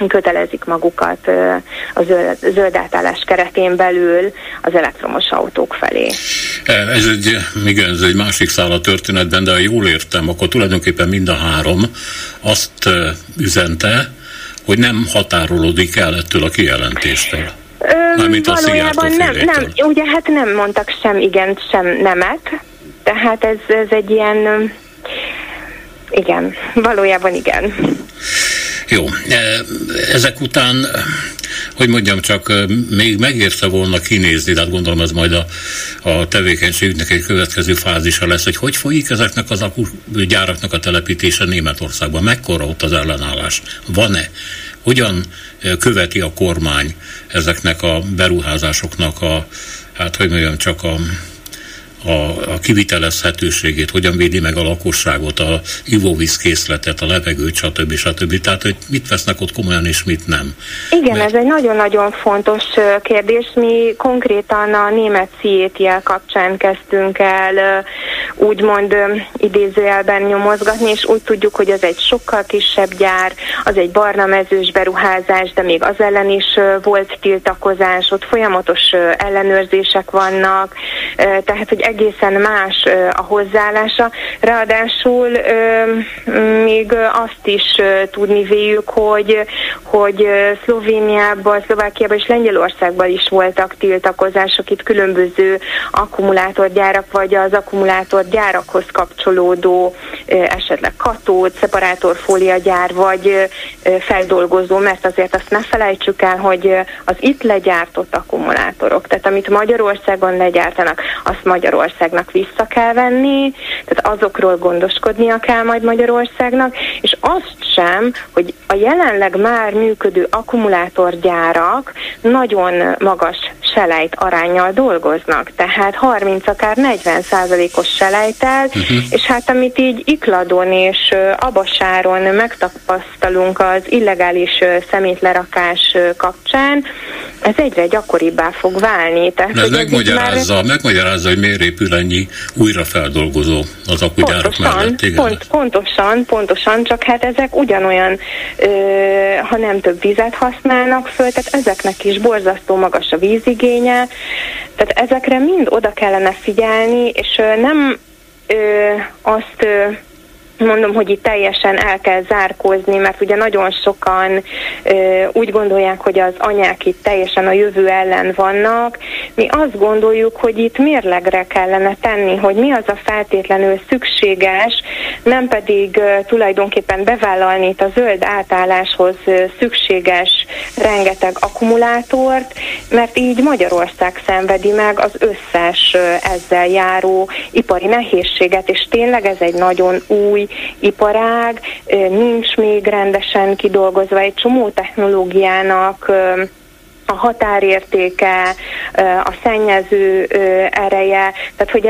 elkötelezik magukat a zöld átállás keretén belül az elektromos autók felé. Ez egy másik szál a történetben, de ha jól értem, akkor tulajdonképpen mind a három azt üzente, hogy nem határolódik el ettől a kijelentéstől. Valójában nem, ugye hát nem mondtak sem igent, sem nemet, tehát ez egy ilyen, igen, valójában igen. Jó, ezek után, hogy mondjam, csak még megérte volna kinézni, de hát gondolom ez majd a tevékenységnek egy következő fázisa lesz, hogy folyik ezeknek az gyáraknak a telepítése Németországban, mekkora ott az ellenállás, van-e? Hogyan követi a kormány ezeknek a beruházásoknak a kivitelezhetőségét, hogyan védi meg a lakosságot, a ivóvízkészletet, a levegőt, stb. Tehát, hogy mit vesznek ott komolyan és mit nem. Igen, mert... ez egy nagyon-nagyon fontos kérdés. Mi konkrétan a német CET-jel kapcsán kezdtünk el úgymond idézőjelben nyomozgatni, és úgy tudjuk, hogy ez egy sokkal kisebb gyár, az egy barna mezős beruházás, de még az ellen is volt tiltakozás, ott folyamatos ellenőrzések vannak, tehát, hogy egészen más a hozzáállása. Ráadásul még azt is tudni véljük, hogy Szlovéniában, Szlovákiában és Lengyelországban is voltak tiltakozások, itt különböző akkumulátorgyárak vagy az akkumulátorgyárakhoz kapcsolódó esetleg katód, szeparátorfóliagyár vagy feldolgozó, mert azért azt ne felejtsük el, hogy az itt legyártott akkumulátorok, tehát amit Magyarországon legyártanak, azt Magyarországnak vissza kell venni, tehát azokról gondoskodnia kell majd Magyarországnak, és azt sem, hogy a jelenleg már működő akkumulátorgyárak nagyon magas selejt aránnyal dolgoznak, tehát 30 akár 40%-os selejtel, és hát amit így Ikladon és Abasáron megtapasztalunk az illegális szemétlerakás kapcsán, ez egyre gyakoribbá fog válni. Tehát, ez megmagyarázza, hogy miért épül ennyi újrafeldolgozó az akkugyárak mellett. Igen. Pontosan, csak hát ezek ugyanolyan, ha nem több vizet használnak föl, tehát ezeknek is borzasztó magas a vízigénye, tehát ezekre mind oda kellene figyelni, és nem azt... mondom, hogy itt teljesen el kell zárkózni, mert ugye nagyon sokan úgy gondolják, hogy az anyák itt teljesen a jövő ellen vannak. Mi azt gondoljuk, hogy itt mérlegre kellene tenni, hogy mi az a feltétlenül szükséges, nem pedig tulajdonképpen bevállalni itt a zöld átálláshoz szükséges rengeteg akkumulátort, mert így Magyarország szenvedi meg az összes ezzel járó ipari nehézséget, és tényleg ez egy nagyon új iparág, nincs még rendesen kidolgozva, egy csomó technológiának a határértéke, a szennyező ereje, tehát hogy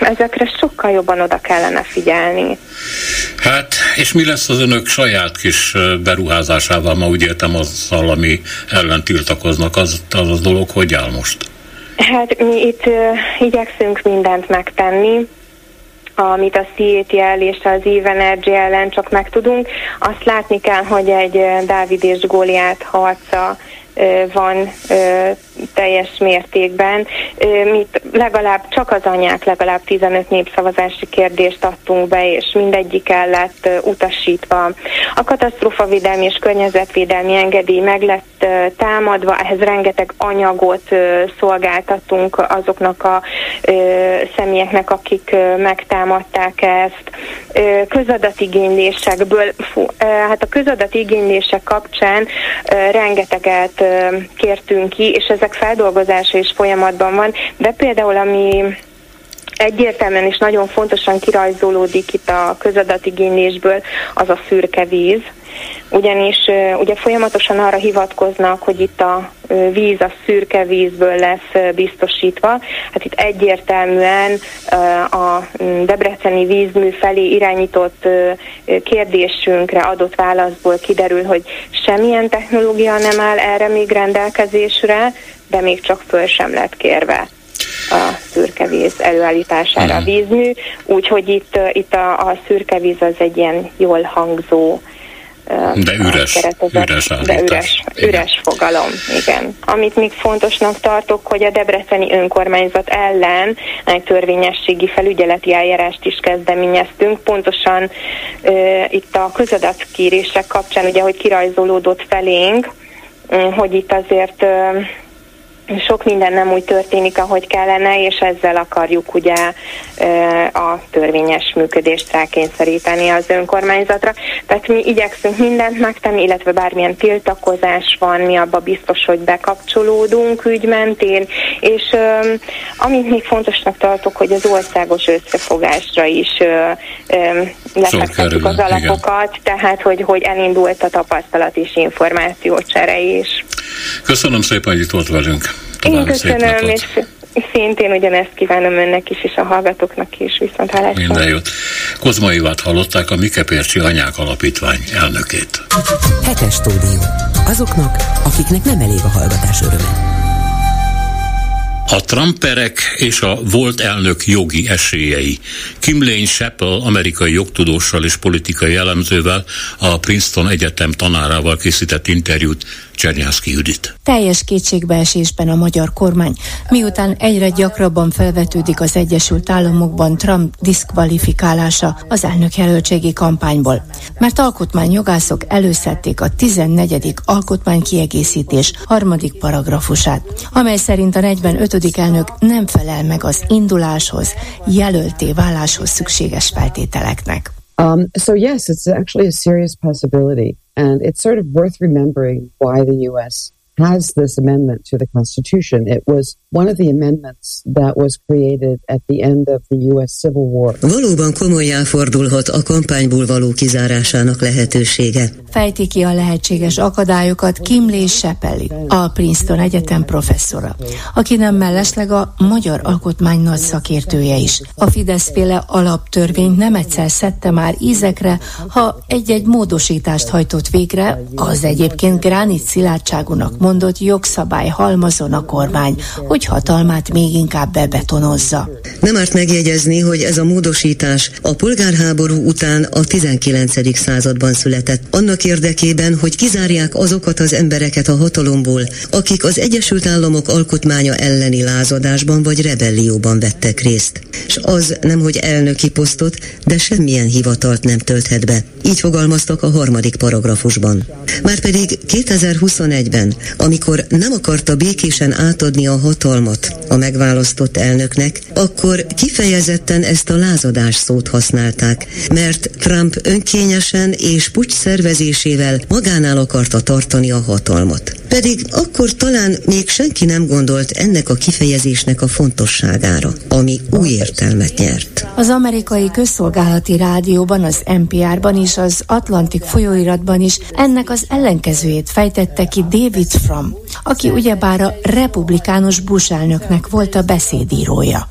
ezekre sokkal jobban oda kellene figyelni. Hát, és mi lesz az önök saját kis beruházásával? Ma úgy értem azzal, ami ellen tiltakoznak, az dolog hogy áll most? Hát mi itt igyekszünk mindent megtenni, amit a CETL és az EVE Energy ellen csak megtudunk. Azt látni kell, hogy egy Dávid és Góliát harca van teljes mértékben. Mi legalább csak az anyák, legalább 15 népszavazási kérdést adtunk be, és mindegyik el lett utasítva. A katasztrófavédelmi és környezetvédelmi engedély meg lett lett támadva, ehhez rengeteg anyagot szolgáltatunk azoknak a személyeknek, akik megtámadták ezt. Közadatigénylésekből, hát a közadatigénylések kapcsán rengeteget kértünk ki, és ezek feldolgozása is folyamatban van, de például ami egyértelműen és nagyon fontosan kirajzolódik itt a közadatigénylésből, az a szürke víz. Ugyanis ugye folyamatosan arra hivatkoznak, hogy itt a víz a szürke vízből lesz biztosítva. Hát itt egyértelműen a debreceni vízmű felé irányított kérdésünkre adott válaszból kiderül, hogy semmilyen technológia nem áll erre még rendelkezésre, de még csak föl sem lett kérve a szürkevíz előállítására a vízmű, úgyhogy itt a szürkevíz az egy ilyen jól hangzó, de üres fogalom, igen. Amit még fontosnak tartok, hogy a debreceni önkormányzat ellen egy törvényességi felügyeleti eljárást is kezdeményeztünk, pontosan itt a közadatkérések kapcsán, ugye, hogy kirajzolódott felénk, hogy itt azért sok minden nem úgy történik, ahogy kellene, és ezzel akarjuk ugye a törvényes működést rákényszeríteni az önkormányzatra. Tehát mi igyekszünk mindent megtenni, illetve bármilyen tiltakozás van, mi abba biztos, hogy bekapcsolódunk ügymentén, és amit még fontosnak tartok, hogy az országos összefogásra is lefektettük az alapokat, igen. Tehát, hogy elindult a tapasztalat és információcsere is. Köszönöm szépen, hogy itt volt velünk. Én köszönöm, és szintén ugyanezt kívánom önnek is, és a hallgatóknak is, viszont hálásra. Minden jót. Kozma Évát hallották, a Mikepércsi Anyák Alapítvány elnökét. Hetes stúdió. Azoknak, akiknek nem elég a hallgatás öröme. A Trumperek és a volt elnök jogi esélyei. Kim Lane Scheppele amerikai jogtudóssal és politikai elemzővel, a Princeton Egyetem tanárával készített interjút Csernyászki Judit. Teljes kétségbeesésben a magyar kormány, miután egyre gyakrabban felvetődik az Egyesült Államokban Trump diszkvalifikálása az elnökjelöltségi kampányból. Mert alkotmányjogászok előszedték a 14. alkotmánykiegészítés 3. paragrafusát, amely szerint a 45. elnök nem felel meg az induláshoz, jelölté váláshoz szükséges feltételeknek. So yes, it's actually a serious possibility, and it's sort of worth remembering why the U.S. has this amendment to the Constitution. It was one of the amendments that was created at the end of the U.S. Civil War. Valóban komolyan fordulhat a kampányból való kizárásának lehetősége. Fejti ki a lehetséges akadályokat Kim Lane Scheppele, a Princeton Egyetem professzora, aki nem mellesleg a magyar alkotmány nagy szakértője is. A Fidesz-féle alaptörvényt nem egyszer szedte már ízekre, ha egy-egy módosítást hajtott végre, az egyébként gránit szilárdságúnak mondott jogszabály halmazon a kormány, hogy hatalmát még inkább bebetonozza. Nem árt megjegyezni, hogy ez a módosítás a polgárháború után a 19. században született. Annak érdekében, hogy kizárják azokat az embereket a hatalomból, akik az Egyesült Államok alkotmánya elleni lázadásban vagy rebellióban vettek részt. S az nemhogy elnöki posztot, de semmilyen hivatalt nem tölthet be. Így fogalmaztak a 3. paragrafusban. Márpedig 2021-ben, amikor nem akarta békésen átadni a hatalmat a megválasztott elnöknek, akkor kifejezetten ezt a lázadás szót használták, mert Trump önkényesen és puccs szervezésével magánál akarta tartani a hatalmat. Pedig akkor talán még senki nem gondolt ennek a kifejezésnek a fontosságára, ami új értelmet nyert. Az amerikai közszolgálati rádióban, az NPR-ban és az Atlantik folyóiratban is ennek az ellenkezőjét fejtette ki David Frum, aki ugyebár a republikánus Bush elnöknek volt a beszédírója.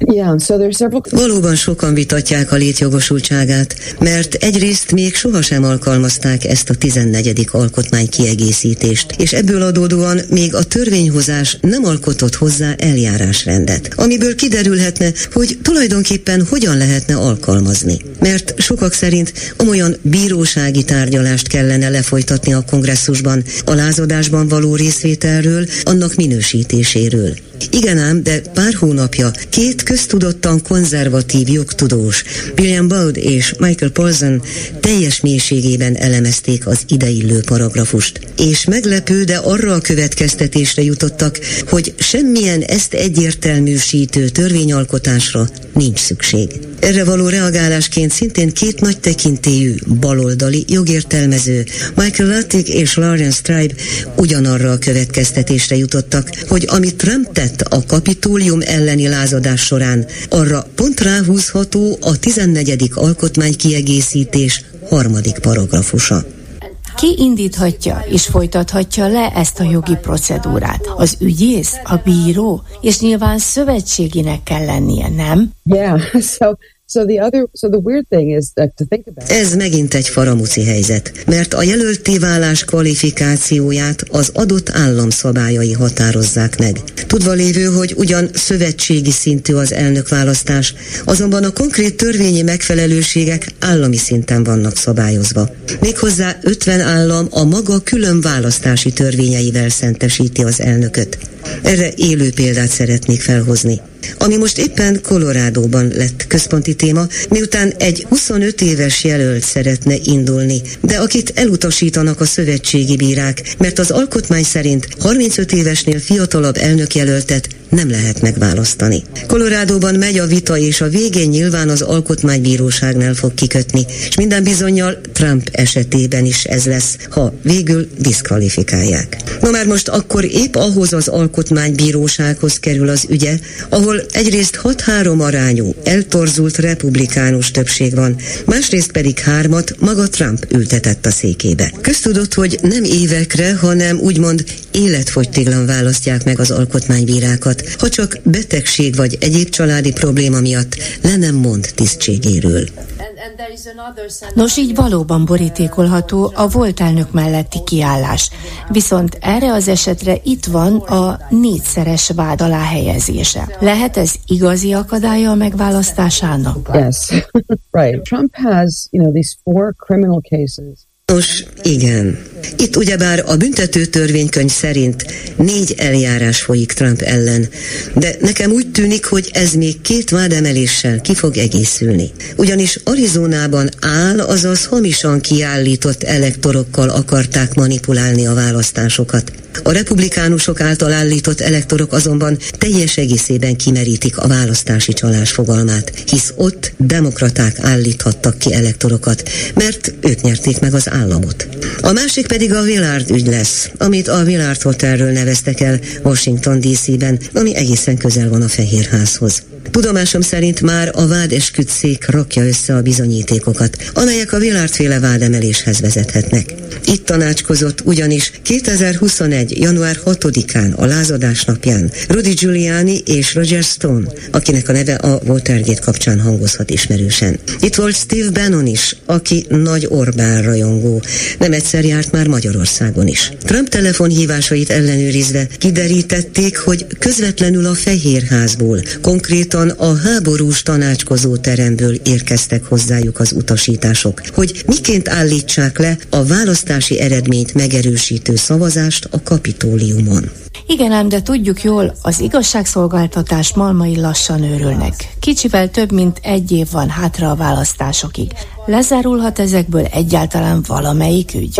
Valóban sokan vitatják a létjogosultságát, mert egyrészt még sohasem alkalmazták ezt a 14. alkotmánykiegészítést, és ebből adódóan még a törvényhozás nem alkotott hozzá eljárásrendet, amiből kiderülhetne, hogy tulajdonképpen hogyan lehetne alkalmazni. Mert sokak szerint olyan bírósági tárgyalást kellene lefolytatni a kongresszusban a lázadásban való részvételről, rendszeréről, annak minősítéséről. Igen ám, de pár hónapja két köztudottan konzervatív jogtudós, William Bowd és Michael Paulsen teljes mélységében elemezték az ideillő paragrafust. És meglepő, de arra a következtetésre jutottak, hogy semmilyen ezt egyértelműsítő törvényalkotásra nincs szükség. Erre való reagálásként szintén két nagy tekintélyű, baloldali jogértelmező, Michael Lattig és Lawrence Tribe ugyanarra a következtetésre jutottak, hogy amit Trump tett a kapitólium elleni lázadás során, arra pont ráhúzható a 14. alkotmánykiegészítés 3. paragrafusa. Ki indíthatja és folytathatja le ezt a jogi procedúrát? Az ügyész, a bíró, és nyilván szövetségének kell lennie, nem? Ez megint egy faramúci helyzet, mert a jelöltté válás kvalifikációját az adott állam szabályai határozzák meg. Tudva lévő, hogy ugyan szövetségi szintű az elnökválasztás, azonban a konkrét törvényi megfelelőségek állami szinten vannak szabályozva. Méghozzá 50 állam a maga külön választási törvényeivel szentesíti az elnököt. Erre élő példát szeretnék felhozni, ami most éppen Colorado-ban lett központi téma, miután egy 25 éves jelölt szeretne indulni, de akit elutasítanak a szövetségi bírák, mert az alkotmány szerint 35 évesnél fiatalabb elnökjelöltet nem lehet megválasztani. Colorado-ban megy a vita, és a végén nyilván az alkotmánybíróságnál fog kikötni, és minden bizonnyal Trump esetében is ez lesz, ha végül diszkvalifikálják. Na már most akkor épp ahhoz az alkotmánybírósághoz kerül az ügye, ahol egyrészt 6-3 arányú, eltorzult republikánus többség van, másrészt pedig 3 maga Trump ültetett a székébe. Köztudott, hogy nem évekre, hanem úgymond életfogytiglan választják meg az alkotmánybírákat, ha csak betegség vagy egyéb családi probléma miatt le nem mond tisztségéről. Nos, így valóban borítékolható a volt elnök melletti kiállás, viszont erre az esetre itt van a 4-szeres vád alá helyezése. Lehet ez igazi akadálya a megválasztásának? Yes. Right. Trump has, these 4 criminal cases. Nos, igen. Itt ugyebár a büntető törvénykönyv szerint 4 eljárás folyik Trump ellen, de nekem úgy tűnik, hogy ez még 2 vádemeléssel ki fog egészülni. Ugyanis Arizonában áll, azaz hamisan kiállított elektorokkal akarták manipulálni a választásokat. A republikánusok által állított elektorok azonban teljes egészében kimerítik a választási csalás fogalmát, hisz ott demokraták állíthattak ki elektorokat, mert ők nyerték meg az államot. A másik pedig a Willard ügy lesz, amit a Willard Hotelről neveztek el Washington DC-ben, ami egészen közel van a Fehérházhoz. Tudomásom szerint már a vádesküdtszék rakja össze a bizonyítékokat, amelyek a Willard-féle vádemeléshez vezethetnek. Itt tanácskozott ugyanis 2021. január 6-án, a lázadás napján Rudy Giuliani és Roger Stone, akinek a neve a Watergate kapcsán hangozhat ismerősen. Itt volt Steve Bannon is, aki nagy Orbán rajongó, nem egyszer járt már Magyarországon is. Trump telefonhívásait ellenőrizve kiderítették, hogy közvetlenül a Fehérházból, konkrétan a háborús tanácskozó teremből érkeztek hozzájuk az utasítások, hogy miként állítsák le a választási eredményt megerősítő szavazást a Kapitóliumon. Igen ám, de tudjuk jól, az igazságszolgáltatás malmai lassan őrülnek. Kicsivel több mint 1 év van hátra a választásokig. Lezárulhat ezekből egyáltalán valamelyik ügy?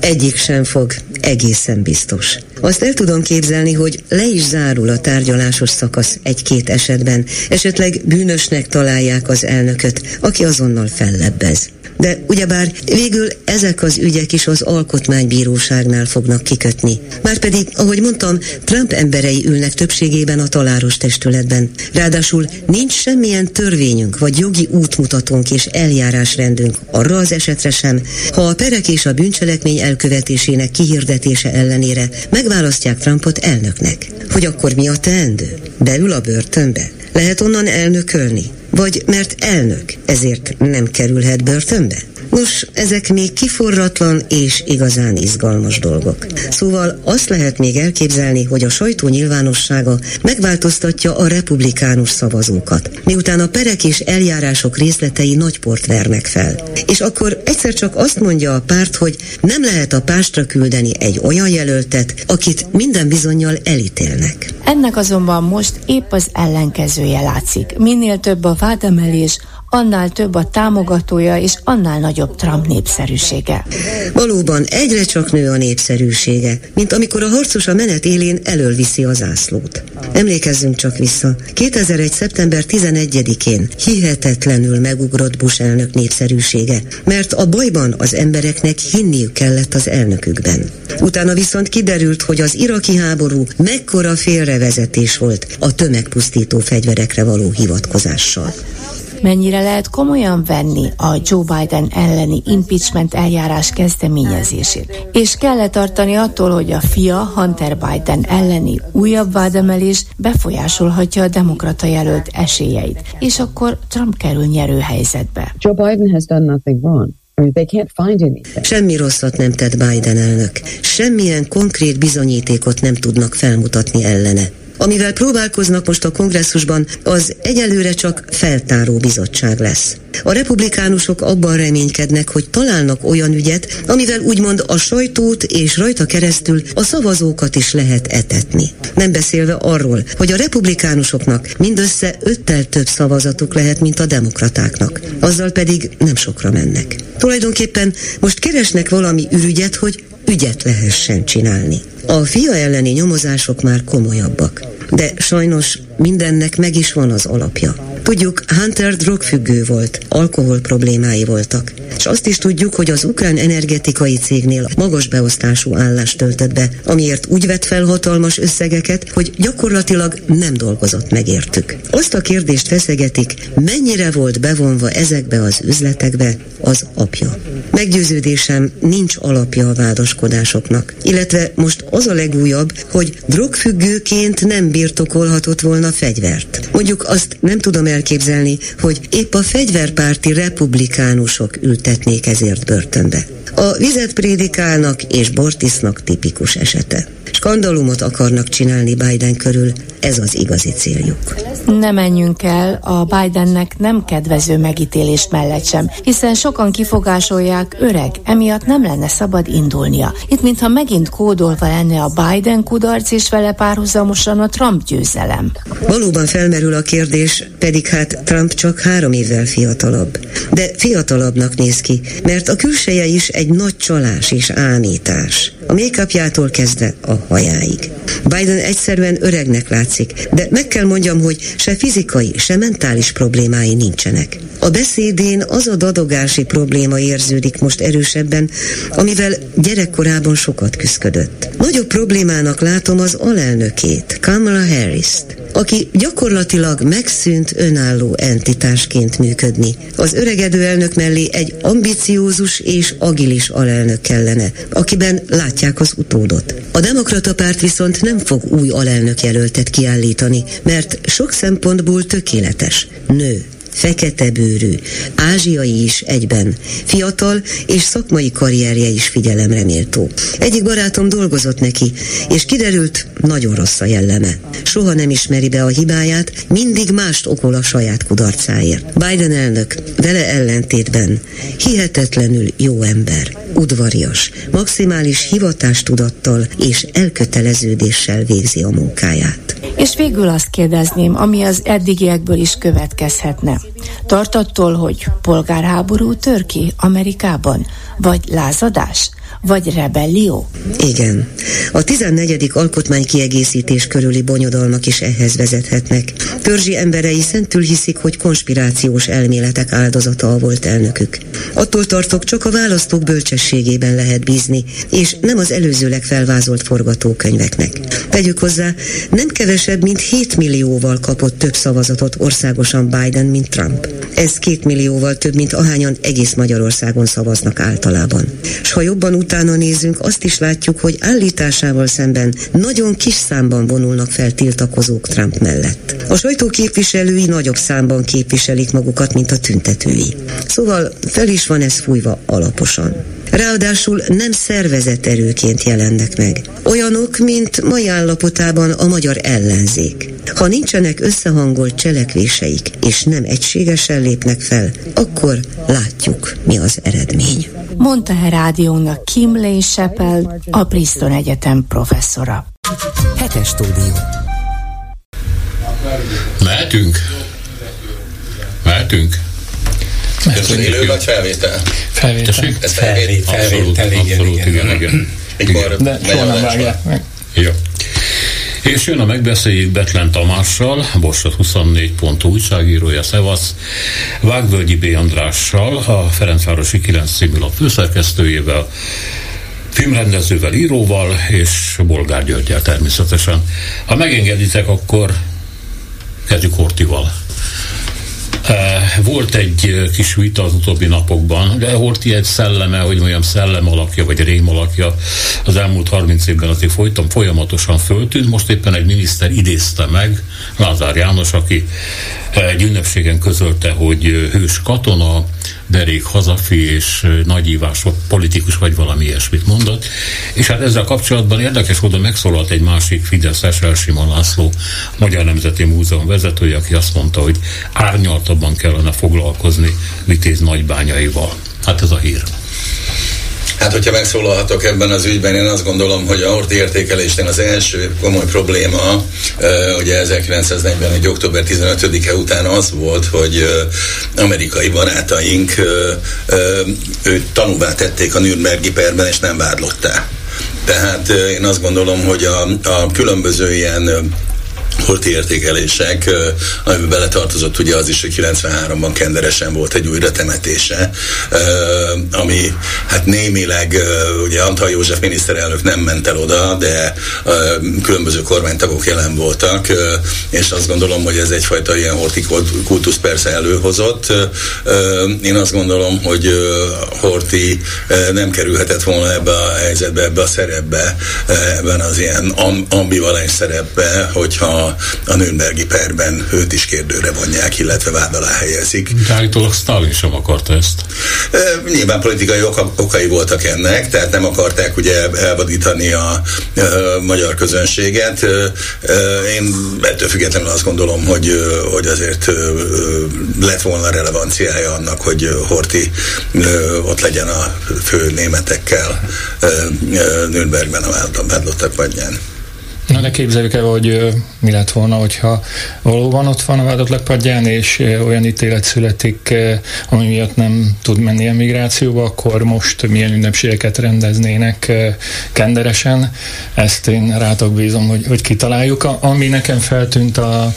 Egyik sem fog, egészen biztos. Azt el tudom képzelni, hogy le is zárul a tárgyalásos szakasz 1-2 esetben. Esetleg bűnösnek találják az elnököt, aki azonnal fellebbez. De ugyebár végül ezek az ügyek is az alkotmánybíróságnál fognak kikötni. Márpedig, ahogy mondtam, Trump emberei ülnek többségében a taláros testületben. Ráadásul nincs semmilyen törvényünk vagy jogi útmutatónk és eljárásrendünk arra az esetre sem, ha a perek és a bűncselekmény elkövetésének kihirdetése ellenére megválasztják Trumpot elnöknek. Hogy akkor mi a teendő? Beül a börtönbe? Lehet onnan elnökölni? Vagy mert elnök, ezért nem kerülhet börtönbe? Nos, ezek még kiforratlan és igazán izgalmas dolgok. Szóval azt lehet még elképzelni, hogy a sajtó nyilvánossága megváltoztatja a republikánus szavazókat, miután a perek és eljárások részletei nagy port vernek fel. És akkor egyszer csak azt mondja a párt, hogy nem lehet a pástra küldeni egy olyan jelöltet, akit minden bizonnyal elítélnek. Ennek azonban most épp az ellenkezője látszik. Minél több a vádemelés, annál több a támogatója és annál nagyobb Trump népszerűsége. Valóban egyre csak nő a népszerűsége, mint amikor a harcos a menet élén elölviszi a zászlót. Emlékezzünk csak vissza, 2001. szeptember 11-én hihetetlenül megugrott Bush elnök népszerűsége, mert a bajban az embereknek hinniük kellett az elnökükben. Utána viszont kiderült, hogy az iraki háború mekkora félrevezetés volt a tömegpusztító fegyverekre való hivatkozással. Mennyire lehet komolyan venni a Joe Biden elleni impeachment eljárás kezdeményezését? És kell-e tartani attól, hogy a fia, Hunter Biden elleni újabb vádemelés befolyásolhatja a demokrata jelölt esélyeit, és akkor Trump kerül nyerő helyzetbe? Joe Biden has done nothing wrong. Semmi rosszat nem tett Biden elnök. Semmilyen konkrét bizonyítékot nem tudnak felmutatni ellene. Amivel próbálkoznak most a kongresszusban, az egyelőre csak feltáró bizottság lesz. A republikánusok abban reménykednek, hogy találnak olyan ügyet, amivel úgymond a sajtót és rajta keresztül a szavazókat is lehet etetni. Nem beszélve arról, hogy a republikánusoknak mindössze 5-tel több szavazatuk lehet, mint a demokratáknak. Azzal pedig nem sokra mennek. Tulajdonképpen most keresnek valami ürügyet, hogy ügyet lehessen csinálni. A fia elleni nyomozások már komolyabbak, de sajnos mindennek meg is van az alapja. Tudjuk, Hunter drogfüggő volt, alkohol problémái voltak, és azt is tudjuk, hogy az ukrán energetikai cégnél magas beosztású állást töltött be, amiért úgy vett fel hatalmas összegeket, hogy gyakorlatilag nem dolgozott meg értük. Azt a kérdést feszegetik, mennyire volt bevonva ezekbe az üzletekbe az apja. Meggyőződésem, nincs alapja a vádaskodásoknak, illetve most az a legújabb, hogy drogfüggőként nem birtokolhatott volna fegyvert. Mondjuk azt nem tudom elképzelni, hogy épp a fegyverpárti republikánusok ültetnék ezért börtönbe. A vizet prédikálnak és bort isznak tipikus esete. Skandalumot akarnak csinálni Biden körül, ez az igazi céljuk. Ne menjünk el a Bidennek nem kedvező megítélés mellett sem, hiszen sokan kifogásolják, öreg, emiatt nem lenne szabad indulnia. Itt mintha megint kódolva lenne a Biden kudarc és vele párhuzamosan a Trump győzelem. Valóban felmerül a kérdés, pedig hát Trump csak 3 évvel fiatalabb. De fiatalabbnak néz ki, mert a külseje is egy nagy csalás és ámítás. A make-upjától kezdve a hajáig. Biden egyszerűen öregnek látszik, de meg kell mondjam, hogy se fizikai, se mentális problémái nincsenek. A beszédén az a dadogási probléma érződik most erősebben, amivel gyerekkorában sokat küszködött. Nagyobb problémának látom az alelnökét, Kamala Harrist, aki gyakorlatilag megszűnt önálló entitásként működni. Az öregedő elnök mellé egy ambiciózus és agilis alelnök kellene, akiben látják az utódot. A demokrata párt viszont nem fog új alelnök jelöltet kiállítani, mert sok szempontból tökéletes. Nő, fekete bőrű, ázsiai is egyben, fiatal és szakmai karrierje is figyelemre méltó. Egyik barátom dolgozott neki, és kiderült, nagyon rossz a jelleme. Soha nem ismeri be a hibáját, mindig mást okol a saját kudarcáért. Biden elnök vele ellentétben hihetetlenül jó ember, udvarias, maximális hivatástudattal és elköteleződéssel végzi a munkáját. És végül azt kérdezném, ami az eddigiekből is következhetne. Tart attól, hogy polgárháború tör ki Amerikában? Vagy lázadás? Vagy rebellió? Igen. A 14. alkotmánykiegészítés körüli bonyodalmak is ehhez vezethetnek. Törzsi emberei szentül hiszik, hogy konspirációs elméletek áldozata a volt elnökük. Attól tartok, csak a választók bölcsességében lehet bízni, és nem az előzőleg felvázolt forgatókönyveknek. Tegyük hozzá, nem kevesebb, mint 7 millióval kapott több szavazatot országosan Biden, mint Trump. több. Ez 2 millióval több, mint ahányan egész Magyarországon szavaznak általában. És ha jobban utána nézünk, azt is látjuk, hogy állításával szemben nagyon kis számban vonulnak fel tiltakozók Trump mellett. A sajtóképviselői nagyobb számban képviselik magukat, mint a tüntetői. Szóval fel is van ez fújva alaposan. Ráadásul nem szervezett erőként jelennek meg. Olyanok, mint mai állapotában a magyar ellenzék. Ha nincsenek összehangolt cselekvéseik, és nem egységesen lépnek fel, akkor látjuk, mi az eredmény. Mondta a rádiónak Kim Lane Scheppele, a Princeton Egyetem professzora. Hetes stúdió. Mehetünk? Ez élő vagy felvétel? Felvétel, igen. De soha nem vágják meg. Jó. És jön a Megbeszéljük Betlen Tamással, Borsod 24 pontú újságírója, szevasz, Vágvölgyi B. Andrással, a Ferencvárosi 9 című lap főszerkesztőjével, filmrendezővel, íróval, és Bolgár Györgyel természetesen. Ha megengeditek, akkor kezdjük Horthyval. Volt egy kis vita az utóbbi napokban, de Horthy egy szelleme, hogy mondjam, szellem alakja, vagy rém alakja az elmúlt 30 évben azért folyamatosan föltűnt. Most éppen egy miniszter idézte meg, Lázár János, aki egy ünnepségen közölte, hogy hős katona, derék hazafi és nagyívás politikus, vagy valami ilyesmit mondott. És hát ezzel kapcsolatban érdekes módon megszólalt egy másik fideszes, L. Simon László, Magyar Nemzeti Múzeum vezetője, aki azt mondta, hogy árnyaltabban kellene foglalkozni Vitéz nagybányaival. Hát ez a hír. Hát, hogyha megszólalhatok ebben az ügyben, én azt gondolom, hogy a Horthy értékelésnél az első komoly probléma, ugye 1941. október 15-e után az volt, hogy amerikai barátaink őt tanúvá tették a Nürnbergi perben, és nem vádlottá. Tehát én azt gondolom, hogy a különböző ilyen Horthy értékelések, amiben beletartozott ugye az is, hogy 93-ban Kenderesen volt egy újra temetése, ami hát némileg, ugye Antal József miniszterelnök nem ment el oda, de különböző kormánytagok jelen voltak, és azt gondolom, hogy ez egyfajta ilyen Horthy kultusz persze előhozott. Én azt gondolom, hogy Horthy nem kerülhetett volna ebbe a helyzetbe, ebbe a szerepbe, ebben az ilyen ambivalens szerepbe, hogyha a Nürnbergi perben őt is kérdőre vonják, illetve vád alá helyezik. Állítólag Sztálin sem akarta ezt. Nyilván politikai okai voltak ennek, tehát nem akarták ugye elvadítani a magyar közönséget. Én ettől függetlenül azt gondolom, hogy azért lett volna relevanciája annak, hogy Horthy ott legyen a fő németekkel Nürnbergben a vádlottak padján. Na de képzeljük el, hogy mi lett volna, hogyha valóban ott van a vádlottak padján, és olyan ítélet születik, ami miatt nem tud menni emigrációba, akkor most milyen ünnepségeket rendeznének Kenderesen. Ezt én rátok bízom, hogy kitaláljuk. Ami nekem feltűnt a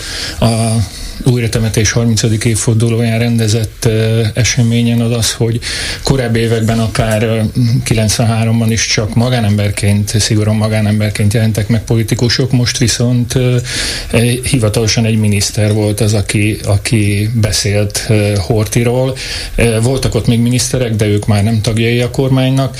újratemetés 30. évfordulóján rendezett eseményen az, hogy korábbi években akár 93-ban is csak magánemberként, szigorúan magánemberként jelentek meg politikusok, most viszont hivatalosan egy miniszter volt az, aki beszélt Horthyról. Voltak ott még miniszterek, de ők már nem tagjai a kormánynak,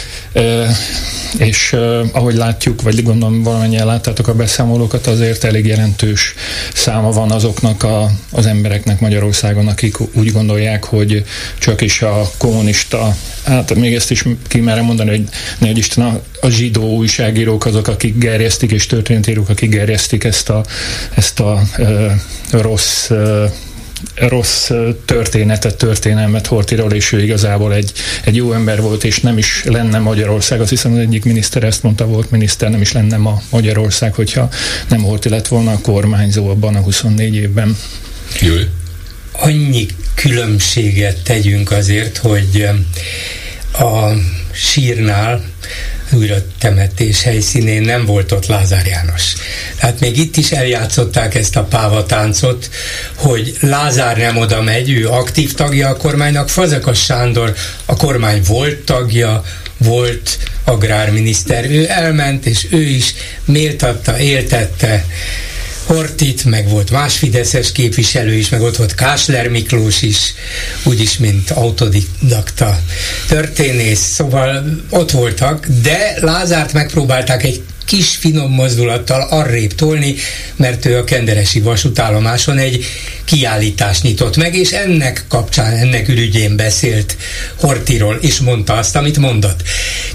és ahogy látjuk, vagy gondolom valamennyien láttátok a beszámolókat, azért elég jelentős száma van azoknak az embereknek Magyarországon, akik úgy gondolják, hogy csak is a kommunista, hát még ezt is kimerem mondani, hogy nehogy Isten, a zsidó újságírók azok, akik gerjesztik, és történetírók, akik gerjesztik ezt a rossz történelmet Horthyról, és ő igazából egy jó ember volt, és nem is lenne Magyarország. Azt hiszem, az egyik miniszter ezt mondta, volt miniszter, nem is lenne ma Magyarország, hogyha nem Horthy lett volna a kormányzó abban a 24 évben. Jó. Annyi különbséget tegyünk azért, hogy a sírnál újra temetés helyszínén nem volt ott Lázár János. Tehát még itt is eljátszották ezt a pávatáncot, hogy Lázár nem oda megy, ő aktív tagja a kormánynak, Fazekas Sándor a kormány volt tagja, volt agrárminiszter, ő elment, és ő is méltatta, éltette Horthyt, meg volt más fideszes képviselő is, meg ott volt Kásler Miklós is, úgyis mint autodidakta történész, szóval ott voltak, de Lázárt megpróbálták egy kis finom mozdulattal arrébb tolni, mert ő a kenderesi vasútállomáson egy kiállítást nyitott meg, és ennek kapcsán, ennek ürügyén beszélt Horthyról, és mondta azt, amit mondott.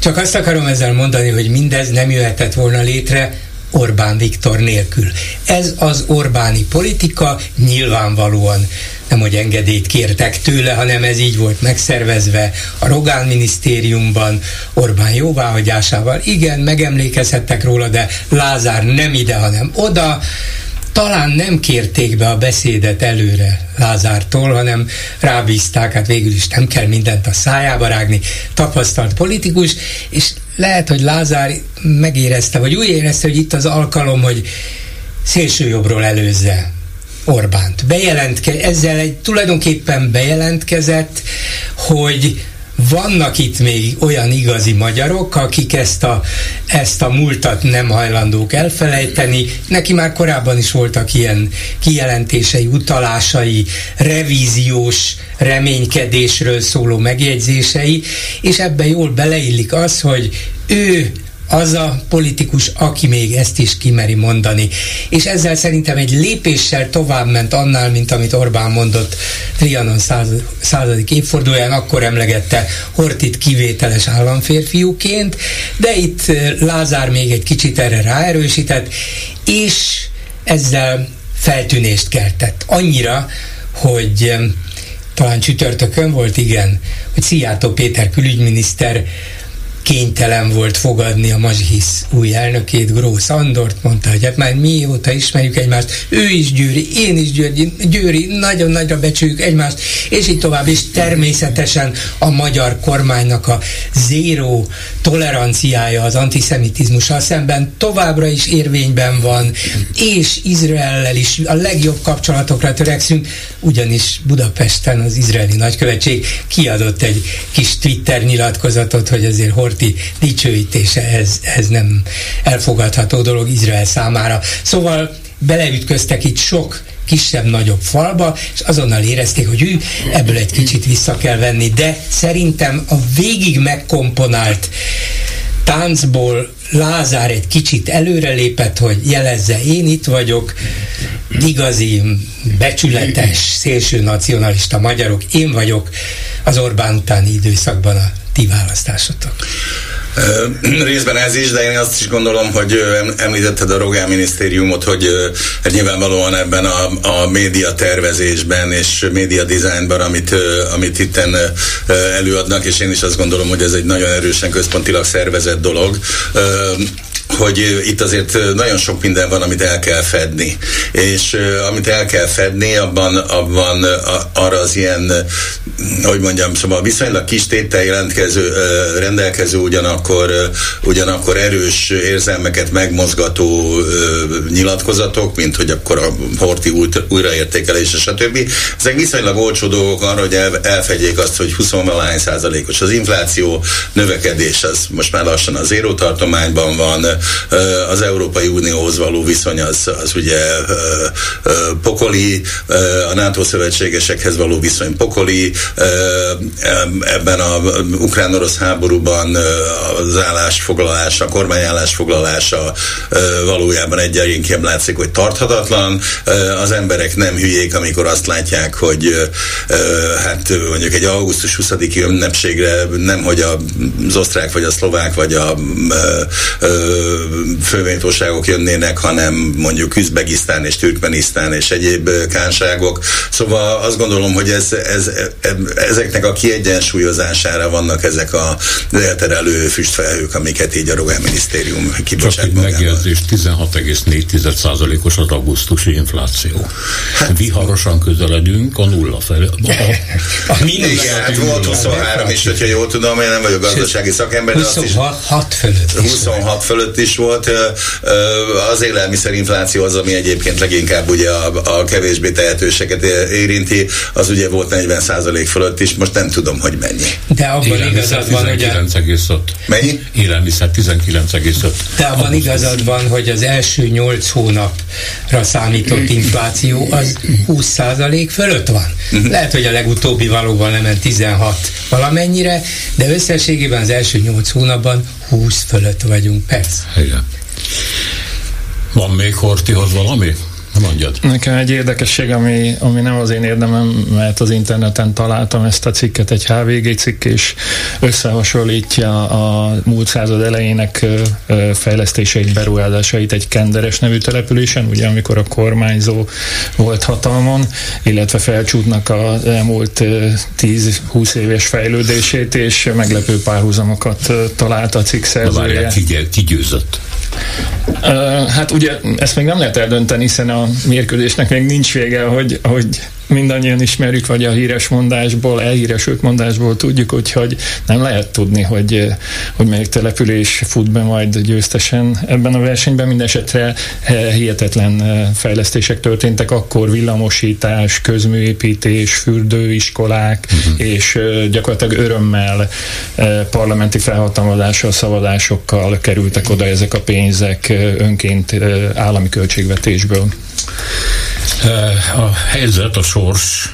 Csak azt akarom ezzel mondani, hogy mindez nem jöhetett volna létre Orbán Viktor nélkül. Ez az orbáni politika, nyilvánvalóan nem, hogy engedélyt kértek tőle, hanem ez így volt megszervezve a Rogán minisztériumban, Orbán jóváhagyásával. Igen, megemlékezhettek róla, de Lázár nem ide, hanem oda. Talán nem kérték be a beszédet előre Lázártól, hanem rábízták, hát végül is nem kell mindent a szájába rágni, tapasztalt politikus, és lehet, hogy Lázár megérezte, vagy úgy érezte, hogy itt az alkalom, hogy szélsőjobbról előzze Orbánt. Ezzel tulajdonképpen bejelentkezett, hogy vannak itt még olyan igazi magyarok, akik ezt a múltat nem hajlandók elfelejteni. Neki már korábban is voltak ilyen kijelentései, utalásai, revíziós reménykedésről szóló megjegyzései, és ebben jól beleillik az, hogy ő az a politikus, aki még ezt is kimeri mondani. És ezzel szerintem egy lépéssel tovább ment annál, mint amit Orbán mondott Trianon századik évfordulóján, akkor emlegette Horthyt kivételes államférfiúként, de itt Lázár még egy kicsit erre ráerősített, és ezzel feltűnést keltett. Annyira, hogy talán csütörtökön volt, igen, hogy Szijjártó Péter külügyminiszter kénytelen volt fogadni a Mazsihisz új elnökét, Grósz Andort, mondta, hogy hát már mióta ismerjük egymást, ő is győri, én is győri, nagyon nagyra becsüljük egymást, és így tovább, és természetesen a magyar kormánynak a zéró toleranciája az antiszemitizmussal szemben továbbra is érvényben van, és Izraellel is a legjobb kapcsolatokra törekszünk, ugyanis Budapesten az izraeli nagykövetség kiadott egy kis Twitter nyilatkozatot, hogy azért Horthy dicsőítése, ez nem elfogadható dolog Izrael számára. Szóval beleütköztek itt sok kisebb-nagyobb falba, és azonnal érezték, hogy ebből egy kicsit vissza kell venni, de szerintem a végig megkomponált táncból Lázár egy kicsit előrelépett, hogy jelezze, én itt vagyok, igazi, becsületes, szélső nacionalista magyarok, én vagyok az Orbán utáni időszakban a ti választásotok. Részben ez is, de én azt is gondolom, hogy említetted a Rogán minisztériumot, hogy nyilvánvalóan ebben a média tervezésben és média dizájnban, amit itten előadnak, és én is azt gondolom, hogy ez egy nagyon erősen központilag szervezett dolog, hogy itt azért nagyon sok minden van, amit el kell fedni. És amit el kell fedni, abban arra az ilyen, hogy mondjam, szóval viszonylag kis téttel rendelkező, ugyanakkor erős érzelmeket megmozgató nyilatkozatok, mint hogy akkor a Horthy újraértékelése, stb. Ezek viszonylag olcsó dolgok arra, hogy elfedjék azt, hogy 20-valahány százalékos az infláció, növekedés, az most már lassan a zéró tartományban van, az Európai Unióhoz való viszony az ugye pokoli, a NATO szövetségesekhez való viszony pokoli, ebben a ukrán-orosz háborúban az állásfoglalása, a kormány állásfoglalása valójában egyre inkább látszik, hogy tarthatatlan, az emberek nem hülyék, amikor azt látják, hogy hát mondjuk egy augusztus 20-i ünnepségre nemhogy az osztrák, vagy a szlovák, vagy a főméltóságok jönnének, hanem mondjuk Üzbegisztán és Türkmenisztán és egyéb kánságok. Szóval azt gondolom, hogy ezeknek a kiegyensúlyozására vannak ezek a elterelő füstfelhők, amiket így a Rogán minisztérium kibocsát magával. Csak egy megjegyzés, 16,4%-os az augusztusi infláció. Hát, viharosan közeledünk a nulla felé. Hát volt 23 is, hogyha jól tudom, én nem vagyok gazdasági szakember, de azt is 26 fölött is volt. Az élelmiszerinfláció az, ami egyébként leginkább ugye a kevésbé tehetőseket érinti, az ugye volt 40% százalék fölött is, most nem tudom, hogy mennyi. De abban igazad van, hogy 19,5. Mennyi? Élelmiszer 19,5. De abban igazad van, hogy az első 8 hónapra számított infláció az 20% fölött van. Lehet, hogy a legutóbbi valóban lement 16 valamennyire, de összességében az első 8 hónapban 20 fölött vagyunk, persze. Igen. Van még Horthyhoz valami? Mondjad. Nekem egy érdekesség, ami nem az én érdemem, mert az interneten találtam ezt a cikket, egy HVG cikk, és összehasonlítja a múlt század elejének fejlesztéseit, beruházásait egy Kenderes nevű településen, ugye amikor a kormányzó volt hatalmon, illetve Felcsútnak az elmúlt 10-20 éves fejlődését, és meglepő párhuzamokat talált a cikk szerzője. Kigyőzött. Hát ugye ezt még nem lehet eldönteni, hiszen a mérkőzésnek még nincs vége, hogy mindannyian ismerjük, vagy a híres mondásból, elhíresült mondásból tudjuk, hogy nem lehet tudni, hogy melyik település fut be majd győztesen ebben a versenyben. Mindenesetre hihetetlen fejlesztések történtek, akkor villamosítás, közműépítés, fürdőiskolák, és gyakorlatilag örömmel, parlamenti felhatalmazással, szavazásokkal kerültek oda ezek a pénzek önként állami költségvetésből. A helyzet, a sors,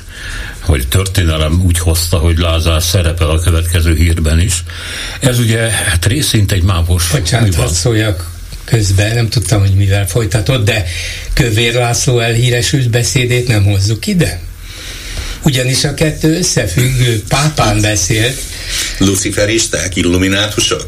hogy történelem úgy hozta, hogy Lázár szerepel a következő hírben is. Ez ugye hát részint egy mámos. Bocsánat, hadd szóljak közben, nem tudtam, hogy mivel folytatod, de Kövér László elhíresült beszédét nem hozzuk ide. Ugyanis a kettő összefüggő, pápán beszélt. Luciferisták, illuminátusok?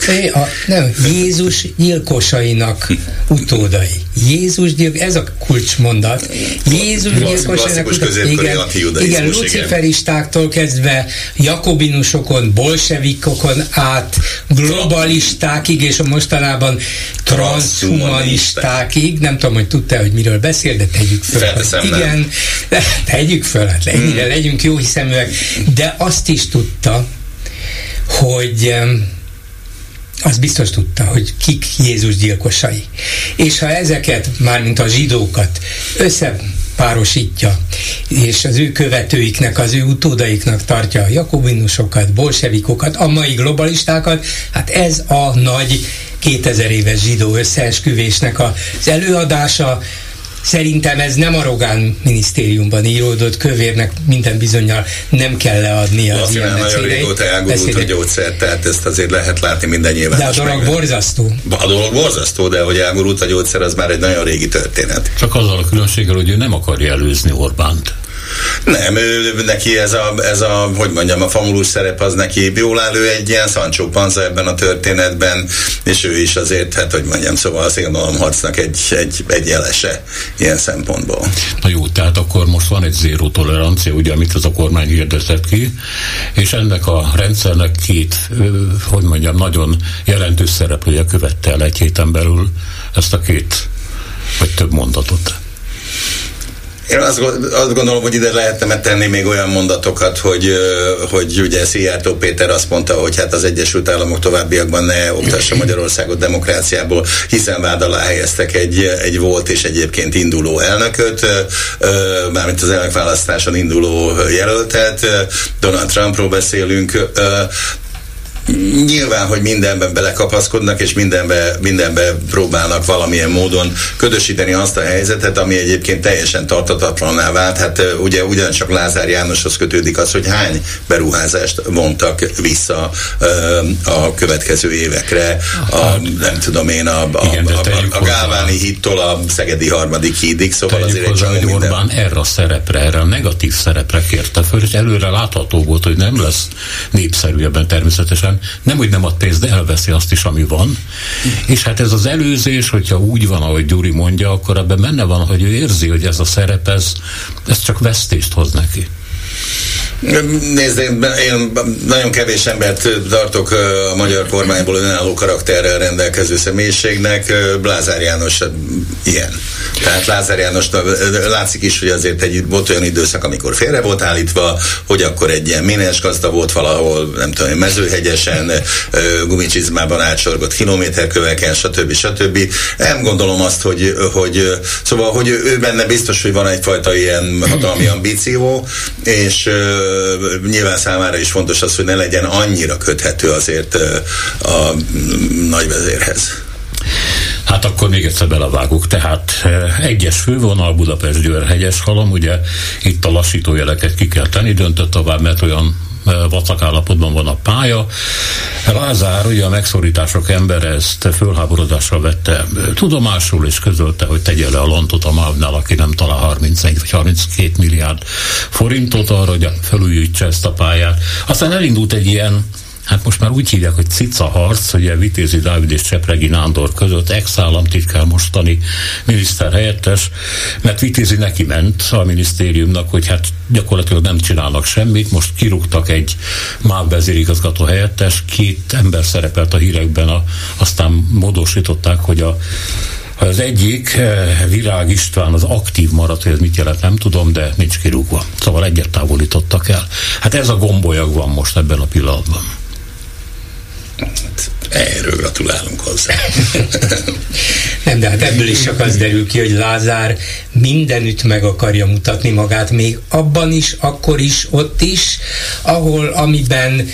Nem, Jézus gyilkosainak utódai. Jézus gyilkosainak, ez a kulcsmondat. Jézus gyilkosainak utódai. Igen, luciferistáktól kezdve jakobinusokon, bolsevikokon át, globalistákig, és mostanában transhumanistákig. Nem tudom, hogy tudtál, hogy miről beszél, de tegyük föl. Felteszem, igen, nem. Tegyük föl, hát ennyire legyünk jó hiszeműek. De azt is tudta, hogy az biztos tudta, hogy kik Jézus gyilkosai. És ha ezeket, mármint a zsidókat összepárosítja, és az ő követőiknek, az ő utódaiknak tartja a jakobinusokat, bolsevikokat, a mai globalistákat, hát ez a nagy 2000 éves zsidó összeesküvésnek az előadása. Szerintem ez nem a Rogán minisztériumban íródott, Kövérnek minden bizonnyal nem kell leadnia az ilyen beszédeit. Nagyon régóta elgurult a gyógyszert, tehát ezt azért lehet látni minden nyilvános. De a dolog borzasztó. A dolog borzasztó, de hogy elgurult a gyógyszer, az már egy nagyon régi történet. Csak azzal a különbséggel, hogy ő nem akarja előzni Orbánt. Nem, neki ez a hogy mondjam, a famulus szerep az neki jól áll, ő egy ilyen Sancho Panza ebben a történetben, és ő is azért, hát hogy mondjam, szóval a szélmalomharcnak egy jelese ilyen szempontból. Na jó, tehát akkor most van egy zéró tolerancia, ugye, amit az a kormány hirdetett ki, és ennek a rendszernek két, hogy mondjam, nagyon jelentős szereplője követte el egy héten belül ezt a két, vagy több mondatot. Én azt gondolom, hogy ide lehetne tenni még olyan mondatokat, hogy ugye Szijjártó Péter azt mondta, hogy hát az Egyesült Államok továbbiakban ne oktassa Magyarországot demokráciából, hiszen vád alá helyeztek egy volt és egyébként induló elnököt, mármint az elnökválasztáson induló jelöltet, Donald Trumpról beszélünk. Nyilván, hogy mindenben belekapaszkodnak, és mindenben próbálnak valamilyen módon ködösíteni azt a helyzetet, ami egyébként teljesen tartatatlanná vált. Hát ugye ugyancsak Lázár Jánoshoz kötődik az, hogy hány beruházást vontak vissza a következő évekre, nem tudom én, a Gálváni hídtól a Szegedi Harmadik hídig, szóval azért egy csomó minden. Orbán erre a szerepre, erre a negatív szerepre kérte föl, és előre látható volt, hogy nem lesz népszerűbben természetesen. Nem, hogy nem ad pénzt, de elveszi azt is, ami van. És hát ez az előzés, hogyha úgy van, ahogy Gyuri mondja, akkor ebben benne van, hogy ő érzi, hogy ez a szerep, ez csak vesztést hoz neki. Nézd, én nagyon kevés embert tartok a magyar kormányból önálló karakterrel rendelkező személyiségnek, Lázár János ilyen. Tehát Lázár János, látszik is, hogy azért volt olyan időszak, amikor félre volt állítva, hogy akkor egy ilyen ménes gazda volt valahol, nem tudom, Mezőhegyesen, gumicsizmában átsorgott kilométerköveken, stb. Nem gondolom azt, hogy szóval, hogy ő benne biztos, hogy van egyfajta ilyen hatalmi ambíció, és nyilván számára is fontos az, hogy ne legyen annyira köthető azért a nagyvezérhez. Hát akkor még egyszer belevágok, tehát egyes fővonal Budapest-Győr-hegyes halom, ugye itt a lassító jeleket ki kell tenni, döntött tovább, mert olyan vacak állapotban van a pálya. Lázár, ugye a megszorítások ember ezt fölháborodásra vette tudomásul, és közölte, hogy tegye le a lantot a MÁV-nál, aki nem talál 31 vagy 32 milliárd forintot arra, hogy felújítsa ezt a pályát. Aztán elindult egy ilyen, hát most már úgy hívják, hogy cica harc, ugye Vitézi Dávid és Csepregi Nándor között, ex-államtitkár, mostani miniszterhelyettes, mert Vitézi neki ment a minisztériumnak, hogy hát gyakorlatilag nem csinálnak semmit, most kirúgtak egy MÁV vezérigazgató helyettes, két ember szerepelt a hírekben, aztán módosították, hogy az egyik, Virág István, az aktív maradt, hogy ez mit jelent, nem tudom, de nincs kirúgva. Szóval egyet távolítottak el. Hát ez a gombolyag van most ebben a pillanatban. Erről gratulálunk hozzá. Nem, de hát ebből is csak az derül ki, hogy Lázár mindenütt meg akarja mutatni magát, még abban is, akkor is, ott is, ahol, amiben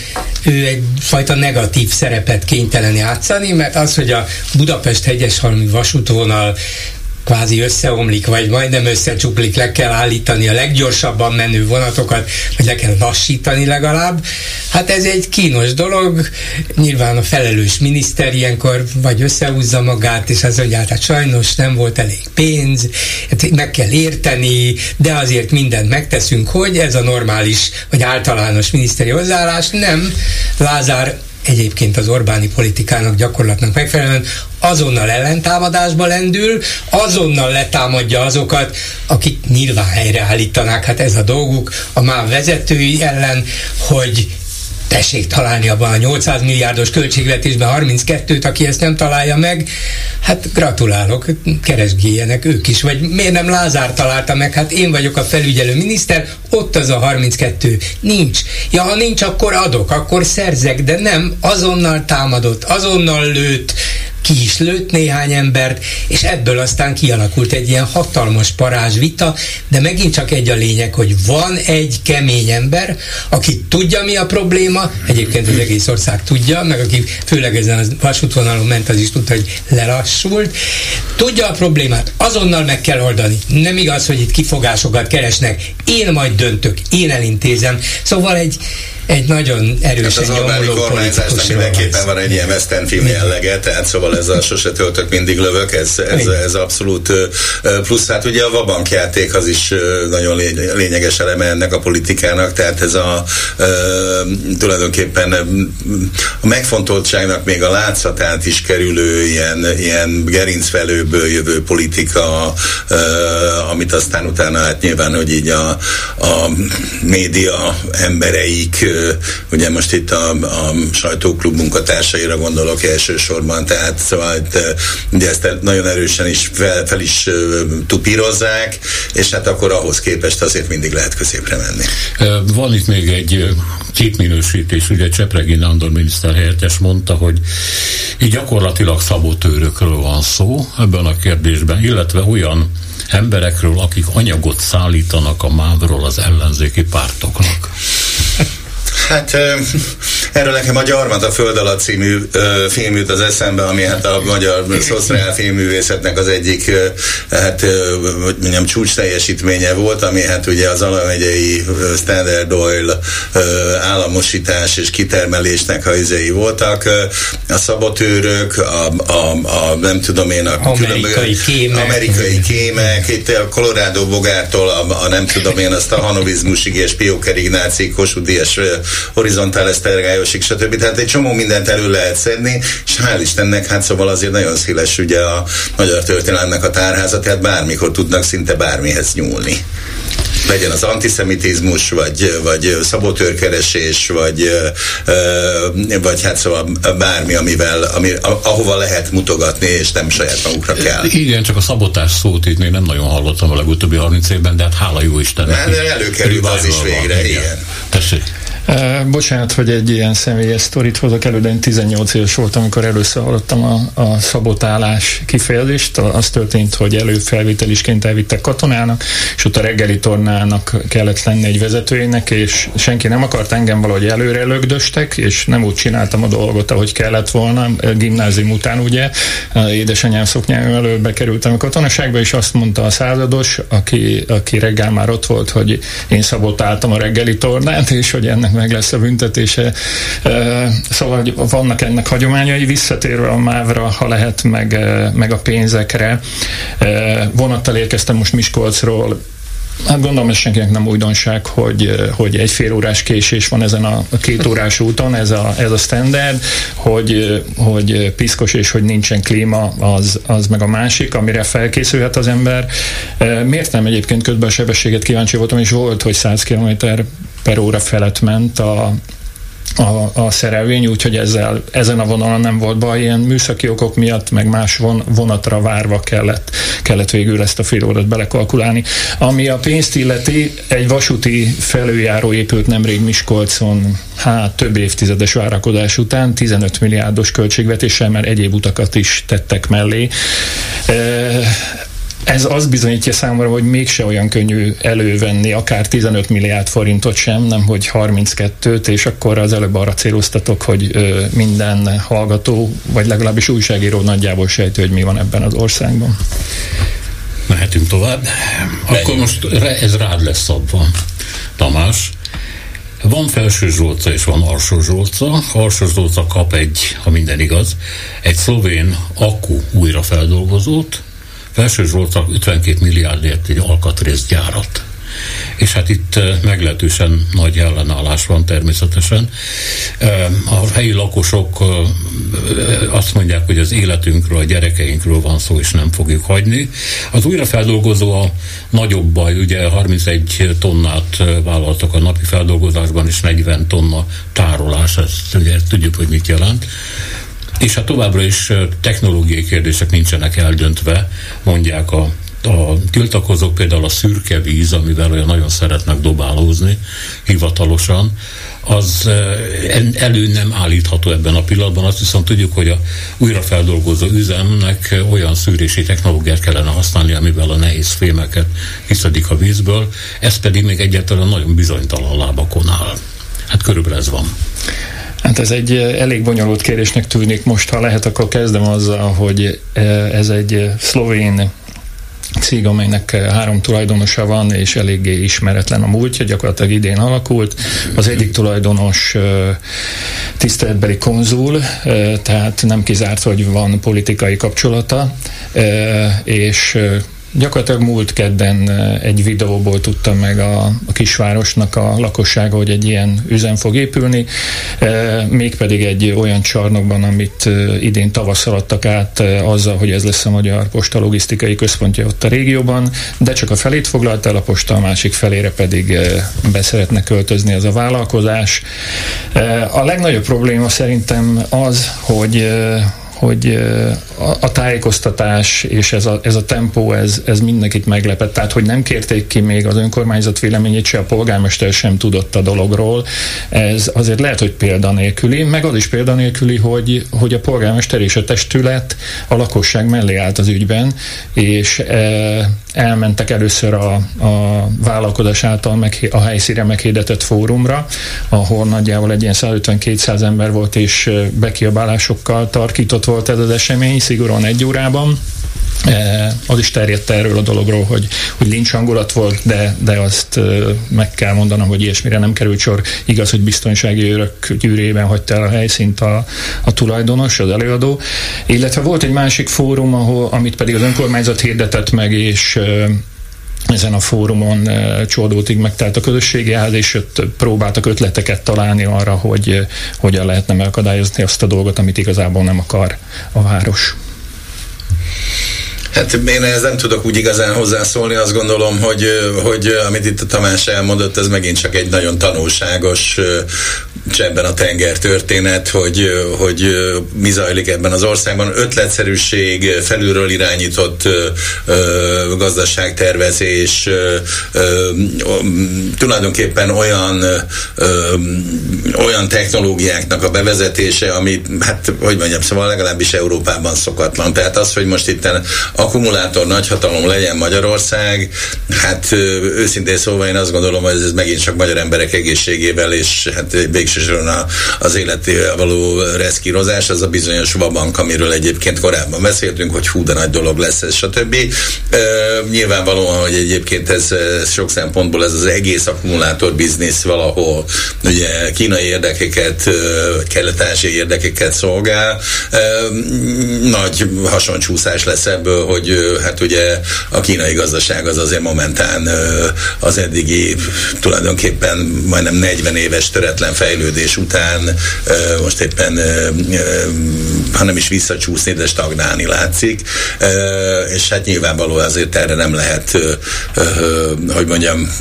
ő egyfajta negatív szerepet kénytelen játszani, mert az, hogy a Budapest-Hegyeshalmi vasútvonal kvázi összeomlik, vagy majdnem összecsuplik, le kell állítani a leggyorsabban menő vonatokat, vagy le kell lassítani legalább. Hát ez egy kínos dolog, nyilván a felelős miniszter ilyenkor vagy összehúzza magát, és azt mondja, hát sajnos nem volt elég pénz, meg kell érteni, de azért mindent megteszünk, hogy ez a normális, vagy általános miniszteri hozzáállás. Nem, Lázár egyébként az Orbáni politikának, gyakorlatnak megfelelően azonnal ellentámadásba lendül, azonnal letámadja azokat, akik nyilván helyreállítanák, hát ez a dolguk, a MÁV vezetői ellen, hogy tessék találni abban a 800 milliárdos költségvetésben 32-t, aki ezt nem találja meg, hát gratulálok, keresgéljenek ők is, vagy miért nem Lázár találta meg, hát én vagyok a felügyelő miniszter, ott az a 32, nincs. Ja, ha nincs, akkor adok, akkor szerzek, de nem, azonnal támadott, azonnal lőtt, ki is lőtt néhány embert, és ebből aztán kialakult egy ilyen hatalmas parázsvita, de megint csak egy a lényeg, hogy van egy kemény ember, aki tudja, mi a probléma, egyébként az egész ország tudja, meg aki főleg ezen a vasútvonalon ment, az is tudta, hogy lelassult, tudja a problémát, azonnal meg kell oldani. Nem igaz, hogy itt kifogásokat keresnek, én majd döntök, én elintézem. Szóval egy nagyon erősen nyomuló politikusról. Az Orbáni kormányzásnak mindenképpen van egy ilyen western film jellege, tehát szóval ez a sose töltök, mindig lövök, ez abszolút plusz. Hát ugye a vabankjáték az is nagyon lényeges eleme ennek a politikának, tehát ez a tulajdonképpen a megfontoltságnak még a látszatát is kerülő ilyen gerincfelőből jövő politika, amit aztán utána hát nyilván, hogy így a média embereik, ugye most itt a sajtóklub munkatársaira gondolok elsősorban, tehát szóval ugye ezt nagyon erősen is fel is tupírozzák, és hát akkor ahhoz képest azért mindig lehet középre menni. Van itt még egy képminősítés, ugye Csepregi Nándor miniszterhelyettes mondta, hogy így gyakorlatilag szabotőrökről van szó ebben a kérdésben, illetve olyan emberekről, akik anyagot szállítanak a MÁV-ról az ellenzéki pártoknak. Hát erről nekem a Gyarmata Föld alatt című film jut az eszembe, ami hát a magyar szociál filmművészetnek az egyik csúcs teljesítménye volt, ami hát ugye az Ala megyei Standard Oil államosítás és kitermelésnek a izei voltak. A szabotőrök, a nem tudom én, a amerikai kémek, itt a Colorado bogártól a nem tudom én, azt a hanovizmusig és Piókerig náci Kossuth-díjas horizontál esztergályosig, stb. Tehát egy csomó mindent elő lehet szedni, és hál' Istennek, hát szóval azért nagyon széles ugye a magyar történelemnek a tárháza, tehát bármikor tudnak szinte bármihez nyúlni. Legyen az antiszemitizmus, vagy szabotőrkeresés, vagy hát szóval bármi, ahova lehet mutogatni, és nem saját magukra kell. Igen, csak a szabotás szót itt még nem nagyon hallottam a legutóbbi 30 évben, de hát hála jó Istennek. Hát előkerül az is végre, igen. Tessék. Bocsánat, hogy egy ilyen személyes sztorit hozok elő, de én 18 éves voltam, amikor először hallottam a szabotálás kifejezést. Az történt, hogy előfelvételisként elvittek katonának, és ott a reggeli tornának kellett lenni egy vezetőjének, és senki nem akart, engem valahogy előre lögdöstek, és nem úgy csináltam a dolgot, ahogy kellett volna. Gimnázium után ugye édesanyám szoknyája elől bekerültem a katonaságba, és azt mondta a százados, aki reggel már ott volt, hogy én szabotáltam a reggeli tornát, és hogy ennek meg lesz a büntetése. Szóval vannak ennek hagyományai, visszatérve a MÁV-ra, ha lehet, meg a pénzekre. Vonattal érkeztem most Miskolcról. Hát gondolom, ez senkinek nem újdonság, hogy egy fél órás késés van ezen a két órás úton, ez a standard, hogy piszkos és hogy nincsen klíma, az meg a másik, amire felkészülhet az ember. Miért nem egyébként közben a sebességet kíváncsi voltam, és volt, hogy 100 km/h felett ment a szerelvény, úgyhogy ezen a vonalon nem volt baj, ilyen műszaki okok miatt, meg más vonatra várva kellett végül ezt a fél órát belekalkulálni. Ami a pénzt illeti, egy vasúti felüljáró épült nemrég Miskolcon, több évtizedes várakozás után, 15 milliárdos költségvetéssel, mert egyéb utakat is tettek mellé. Ez azt bizonyítja számomra, hogy mégse olyan könnyű elővenni akár 15 milliárd forintot sem, nemhogy 32-t, és akkor az előbb arra céloztatok, hogy minden hallgató, vagy legalábbis újságíró nagyjából sejtő, hogy mi van ebben az országban. Mehetünk tovább. Akkor most ez rád lesz szabva, Tamás. Van Felső Zsolca és van Alsó Zsolca. Alsó Zsolca kap ha minden igaz, egy szlovén akku újrafeldolgozót, Felső Zsolca 52 milliárdért egy alkatrészgyárat. És hát itt meglehetősen nagy ellenállás van természetesen. A helyi lakosok azt mondják, hogy az életünkről, a gyerekeinkről van szó, és nem fogjuk hagyni. Az újrafeldolgozó a nagyobb baj, ugye 31 tonnát vállaltak a napi feldolgozásban, és 40 tonna tárolás, ezt ugye tudjuk, hogy mit jelent. És hát továbbra is technológiai kérdések nincsenek eldöntve, mondják a tiltakozók, például a szürke víz, amivel olyan nagyon szeretnek dobálózni hivatalosan, az elő nem állítható ebben a pillanatban, azt viszont tudjuk, hogy a újrafeldolgozó üzemnek olyan szűrési technológiát kellene használni, amivel a nehéz fémeket kiszedik a vízből, ez pedig még egyáltalán nagyon bizonytalan lábakon áll. Hát körülbelül ez van. Hát ez egy elég bonyolult kérdésnek tűnik most, ha lehet, akkor kezdem azzal, hogy ez egy szlovén cég, amelynek 3 tulajdonosa van, és eléggé ismeretlen a múltja, gyakorlatilag idén alakult. Az egyik tulajdonos tiszteletbeli konzul, tehát nem kizárt, hogy van politikai kapcsolata, és gyakorlatilag múlt kedden egy videóból tudtam meg a kisvárosnak a lakossága, hogy egy ilyen üzem fog épülni, mégpedig egy olyan csarnokban, amit idén tavasszal adtak át azzal, hogy ez lesz a Magyar Posta logisztikai központja ott a régióban, de csak a felét foglalt el a posta, a másik felére pedig beszeretne költözni ez a vállalkozás. A legnagyobb probléma szerintem az, hogy a tájékoztatás és ez a tempó, ez mindenkit meglepett. Tehát, hogy nem kérték ki még az önkormányzat véleményét, se a polgármester sem tudott a dologról. Ez azért lehet, hogy példanélküli, meg az is példanélküli, hogy a polgármester és a testület a lakosság mellé állt az ügyben, és elmentek először a vállalkozás által a helyszíre meghirdetett fórumra, ahol nagyjából egy ilyen 150-200 ember volt, és bekiabálásokkal tarkított volt ez az esemény, szigorúan 1 órában. Az is terjedt erről a dologról, hogy lincs hangulat volt, de azt meg kell mondanom, hogy ilyesmire nem került sor. Igaz, hogy biztonsági őrök gyűrében hagyta el a helyszínt a tulajdonos, az előadó. Illetve volt egy másik fórum, amit pedig az önkormányzat hirdetett meg, és ezen a fórumon Csordótig megtelt a közösségi ház, és ott próbáltak ötleteket találni arra, hogy hogyan lehetne megakadályozni azt a dolgot, amit igazából nem akar a város. Hát én ehhez nem tudok úgy igazán hozzászólni, azt gondolom, hogy amit itt a Tamás elmondott, ez megint csak egy nagyon tanulságos csebben a tenger történet, hogy mi zajlik ebben az országban. Ötletszerűség, felülről irányított gazdaságtervezés, tulajdonképpen olyan technológiáknak a bevezetése, ami, hát hogy mondjam, szóval legalábbis Európában szokatlan. Tehát az, hogy most itt akkumulátor nagyhatalom legyen Magyarország, hát őszintén szólva én azt gondolom, hogy ez megint csak magyar emberek egészségével és hát végsősorban az életével való reszkírozás, az a bizonyos vabank, amiről egyébként korábban beszéltünk, hogy hú, de nagy dolog lesz ez, stb. Nyilvánvalóan, hogy egyébként ez sok szempontból ez az egész akkumulátor biznisz valahol ugye kínai érdekeket, kelet-ázsiai érdekeket szolgál. Nagy hasoncsúszás lesz ebből, hogy hát ugye a kínai gazdaság az azért momentán az eddigi tulajdonképpen majdnem 40 éves töretlen fejlődés után most éppen ha nem is visszacsúszni, de stagnálni látszik, és hát nyilvánvalóan azért erre nem lehet, hogy mondjam,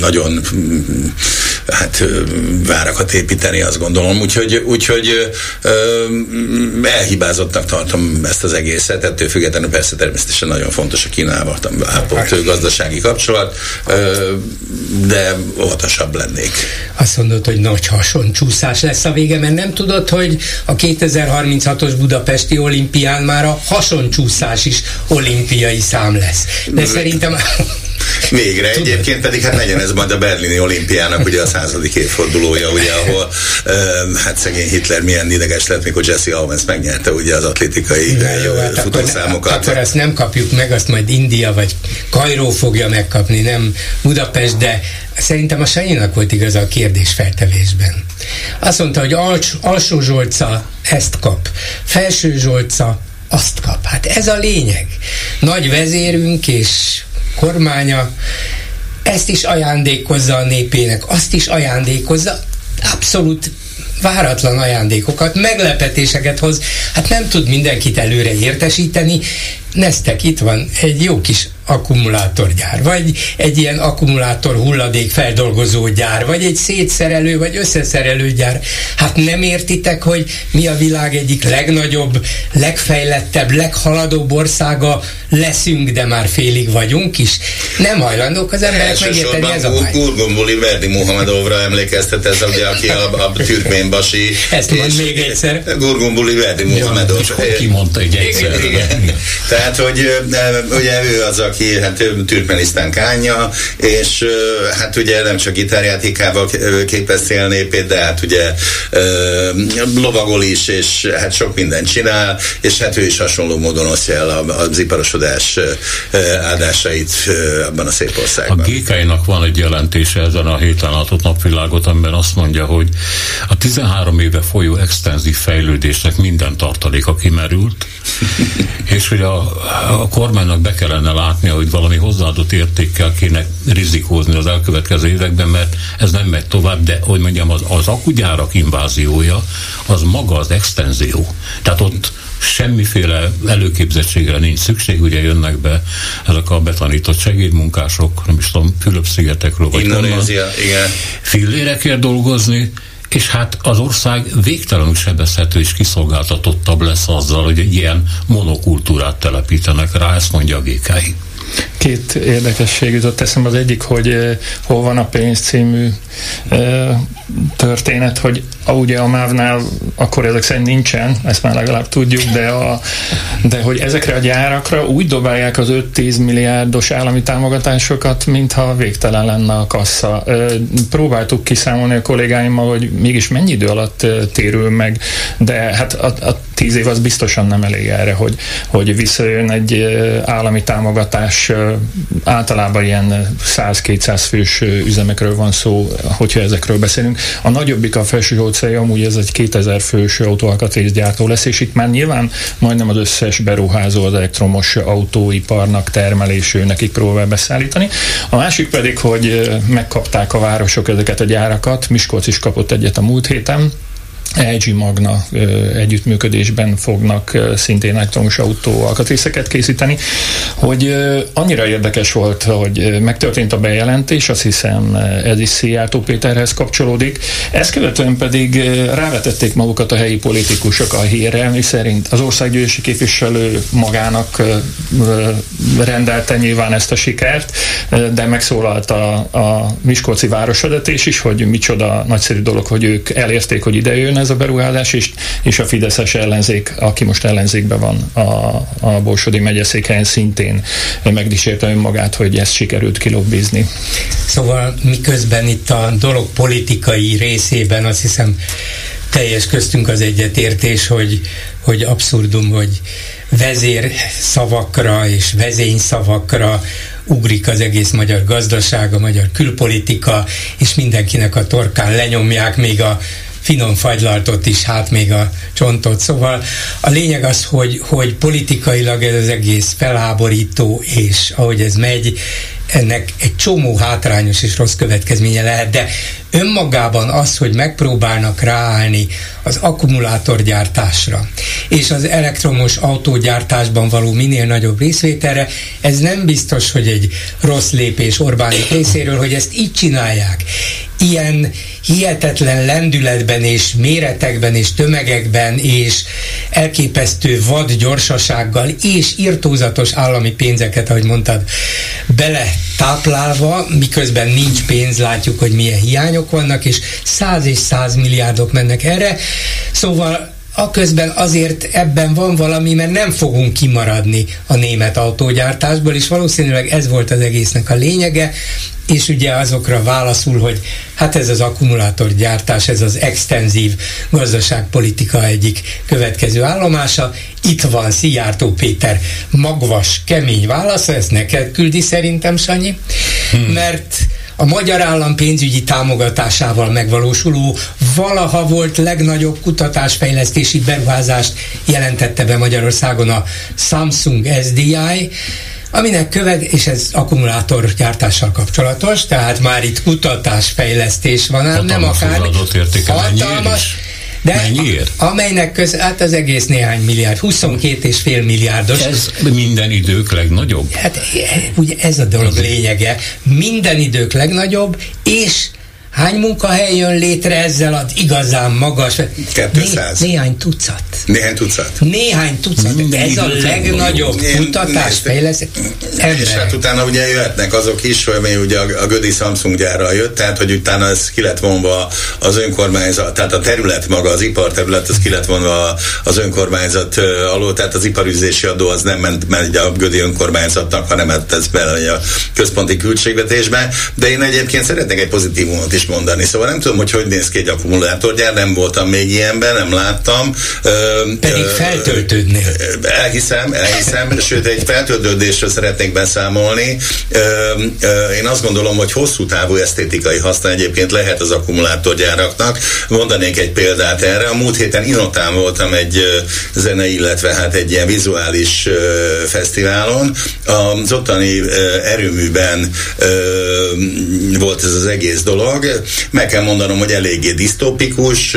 nagyon hát várakat építeni, azt gondolom. Úgyhogy elhibázottnak tartom ezt az egészet, ettől függetlenül persze természetesen nagyon fontos a Kínával ápolt gazdasági kapcsolat, de óvatosabb lennék. Azt mondod, hogy nagy hasoncsúszás lesz a vége, mert nem tudod, hogy a 2036-os budapesti olimpián már a hasoncsúszás is olimpiai szám lesz. De szerintem... Végre. Egyébként pedig hát legyen ez majd a berlini olimpiának ugye a 100. évfordulója, ugye, ahol hát szegény Hitler milyen ideges lett, mikor Jesse Owens megnyerte ugye az atlétikai futószámokat. Akkor azt nem kapjuk meg, azt majd India vagy Kairó fogja megkapni, nem Budapest, de szerintem a Sanyinak volt igaza a kérdésfeltevésben. Azt mondta, hogy alsó Zsolca ezt kap, felső Zsolca azt kap. Hát ez a lényeg. Nagy vezérünk és kormánya ezt is ajándékozza a népének, azt is ajándékozza, abszolút váratlan ajándékokat, meglepetéseket hoz, hát nem tud mindenkit előre értesíteni. Neztek itt van egy jó kis akkumulátorgyár, vagy egy ilyen akkumulátor hulladék feldolgozógyár, vagy egy szétszerelő, vagy összeszerelőgyár. Hát nem értitek, hogy mi a világ egyik legnagyobb, legfejlettebb, leghaladóbb országa leszünk, de már félig vagyunk is. Nem hajlandók az emberek megérteni, ez a baj. Gurgumbuli Verdi Muhammadovra emlékeztet ez, ugye, aki a türkménbasi. Ezt mond még egyszer. Gurgumbuli Verdi Muhammadov. Kimondta egy egyszer. Igen. Tehát, hogy ugye ő az, aki hát Türkmenisztán kánja, és hát ugye nem csak gitárjátékával képezti el népét, de hát ugye lovagol is, és hát sok mindent csinál, és hát ő is hasonló módon osztja el az iparosodás áldásait abban a szép országban. A GK-nak van egy jelentése ezen a héten látott Napvilágot, amiben azt mondja, hogy a 13 éve folyó extenzív fejlődésnek minden tartaléka kimerült, és hogy a kormánynak be kellene látnia, hogy valami hozzáadott értékkel kéne rizikózni az elkövetkező években, mert ez nem megy tovább, de hogy mondjam, az akugyárak inváziója, az maga az extenzió. Tehát ott semmiféle előképzettségre nincs szükség, ugye jönnek be ezek a betanított segédmunkások, nem is tudom, Fülöp-szigetekről vagy Indonézia, igen. Fillérekért dolgozni, és hát az ország végtelenül sebezhető és kiszolgáltatottabb lesz azzal, hogy egy ilyen monokultúrát telepítenek rá, ezt mondja a GKI. Két érdekesség jutott eszembe, az egyik, hogy hol van a pénz című történet, hogy ugye a MÁV-nál akkor ezek szerint nincsen, ezt már legalább tudjuk, de hogy ezekre a gyárakra úgy dobálják az 5-10 milliárdos állami támogatásokat, mintha végtelen lenne a kassa. Próbáltuk kiszámolni a kollégáimmal, hogy mégis mennyi idő alatt térül meg, de hát a 10 év az biztosan nem elég erre, hogy visszajön egy állami támogatás, általában ilyen 100-200 fős üzemekről van szó, hogyha ezekről beszélünk. A nagyobbik a felső Zsolcai, amúgy ez egy 2000 fős autóalkatrészgyártó lesz, és itt már nyilván majdnem az összes beruházó az elektromos autóiparnak, termeléső nekik próbál beszállítani. A másik pedig, hogy megkapták a városok ezeket a gyárakat, Miskolc is kapott egyet a múlt héten, LG Magna együttműködésben fognak szintén elektromos autó alkatrészeket készíteni, hogy annyira érdekes volt, hogy megtörtént a bejelentés, azt hiszem ez is Szijjártó Péterhez kapcsolódik. Ezt követően pedig rávetették magukat a helyi politikusok a hírre, miszerint az országgyűlési képviselő magának rendelte nyilván ezt a sikert, de megszólalt a miskolci városvezetés is, hogy micsoda nagyszerű dolog, hogy ők elérték, hogy ide jön ez a beruházás, és a fideszes ellenzék, aki most ellenzékben van a Borsodi megyeszékhelyen, szintén megdicsérte önmagát, hogy ezt sikerült kilobbizni. Szóval miközben itt a dolog politikai részében azt hiszem teljes köztünk az egyetértés, hogy abszurdum, hogy vezérszavakra és vezényszavakra ugrik az egész magyar gazdaság, a magyar külpolitika, és mindenkinek a torkán lenyomják még a finom fagylaltot is, hát még a csontot. Szóval a lényeg az, hogy politikailag ez az egész felháborító, és ahogy ez megy, ennek egy csomó hátrányos és rossz következménye lehet, de önmagában az, hogy megpróbálnak ráállni az akkumulátorgyártásra és az elektromos autógyártásban való minél nagyobb részvételre, ez nem biztos, hogy egy rossz lépés Orbáni részéről, hogy ezt így csinálják. Ilyen hihetetlen lendületben és méretekben és tömegekben és elképesztő vad gyorsasággal és irtózatos állami pénzeket, ahogy mondtad, bele táplálva, miközben nincs pénz, látjuk, hogy milyen hiányok vannak, és 100 milliárdok mennek erre, szóval aközben azért ebben van valami, mert nem fogunk kimaradni a német autógyártásból, és valószínűleg ez volt az egésznek a lényege, és ugye azokra válaszul, hogy hát ez az akkumulátorgyártás, ez az extenzív gazdaságpolitika egyik következő állomása, itt van Szijjártó Péter magvas, kemény válasza, ezt neked küldi szerintem, Sanyi, mert a magyar állam pénzügyi támogatásával megvalósuló, valaha volt legnagyobb kutatásfejlesztési beruházást jelentette be Magyarországon a Samsung SDI, aminek és ez akkumulátorgyártással kapcsolatos, tehát már itt kutatásfejlesztés van, ám nem akár hatalmas, de amelynek hát az egész néhány milliárd, 22,5 milliárdos. Ez minden idők legnagyobb? Hát ugye ez a dolog lényege. Minden idők legnagyobb, és hány munkahely jön létre ezzel az igazán magas? 200. Néhány tucat. Néhány tucat. Minden ez a legnagyobb kutatásfejlesztés. És hát utána ugye jöhetnek azok is, hogy ugye a Gödi Samsung gyárral jött, tehát hogy utána ez ki lett vonva az önkormányzat, tehát a terület maga, az iparterület, az ki lett vonva az önkormányzat alól, tehát az iparüzési adó az nem ment a Gödi önkormányzatnak, hanem ez bele a központi költségvetésbe, de én egyébként szeretnék egy pozitívumot is mondani. Szóval nem tudom, hogy néz ki egy akkumulátorgyár, nem voltam még ilyenben, nem láttam. Pedig feltöltődnél. Elhiszem, sőt egy feltöltődésről szeretnék beszámolni. Én azt gondolom, hogy hosszú távú esztétikai haszna egyébként lehet az akkumulátorgyáraknak. Mondanék egy példát erre. A múlt héten Inotán voltam egy zenei, illetve hát egy ilyen vizuális fesztiválon. Az ottani erőműben volt ez az egész dolog. Meg kell mondanom, hogy eléggé disztópikus,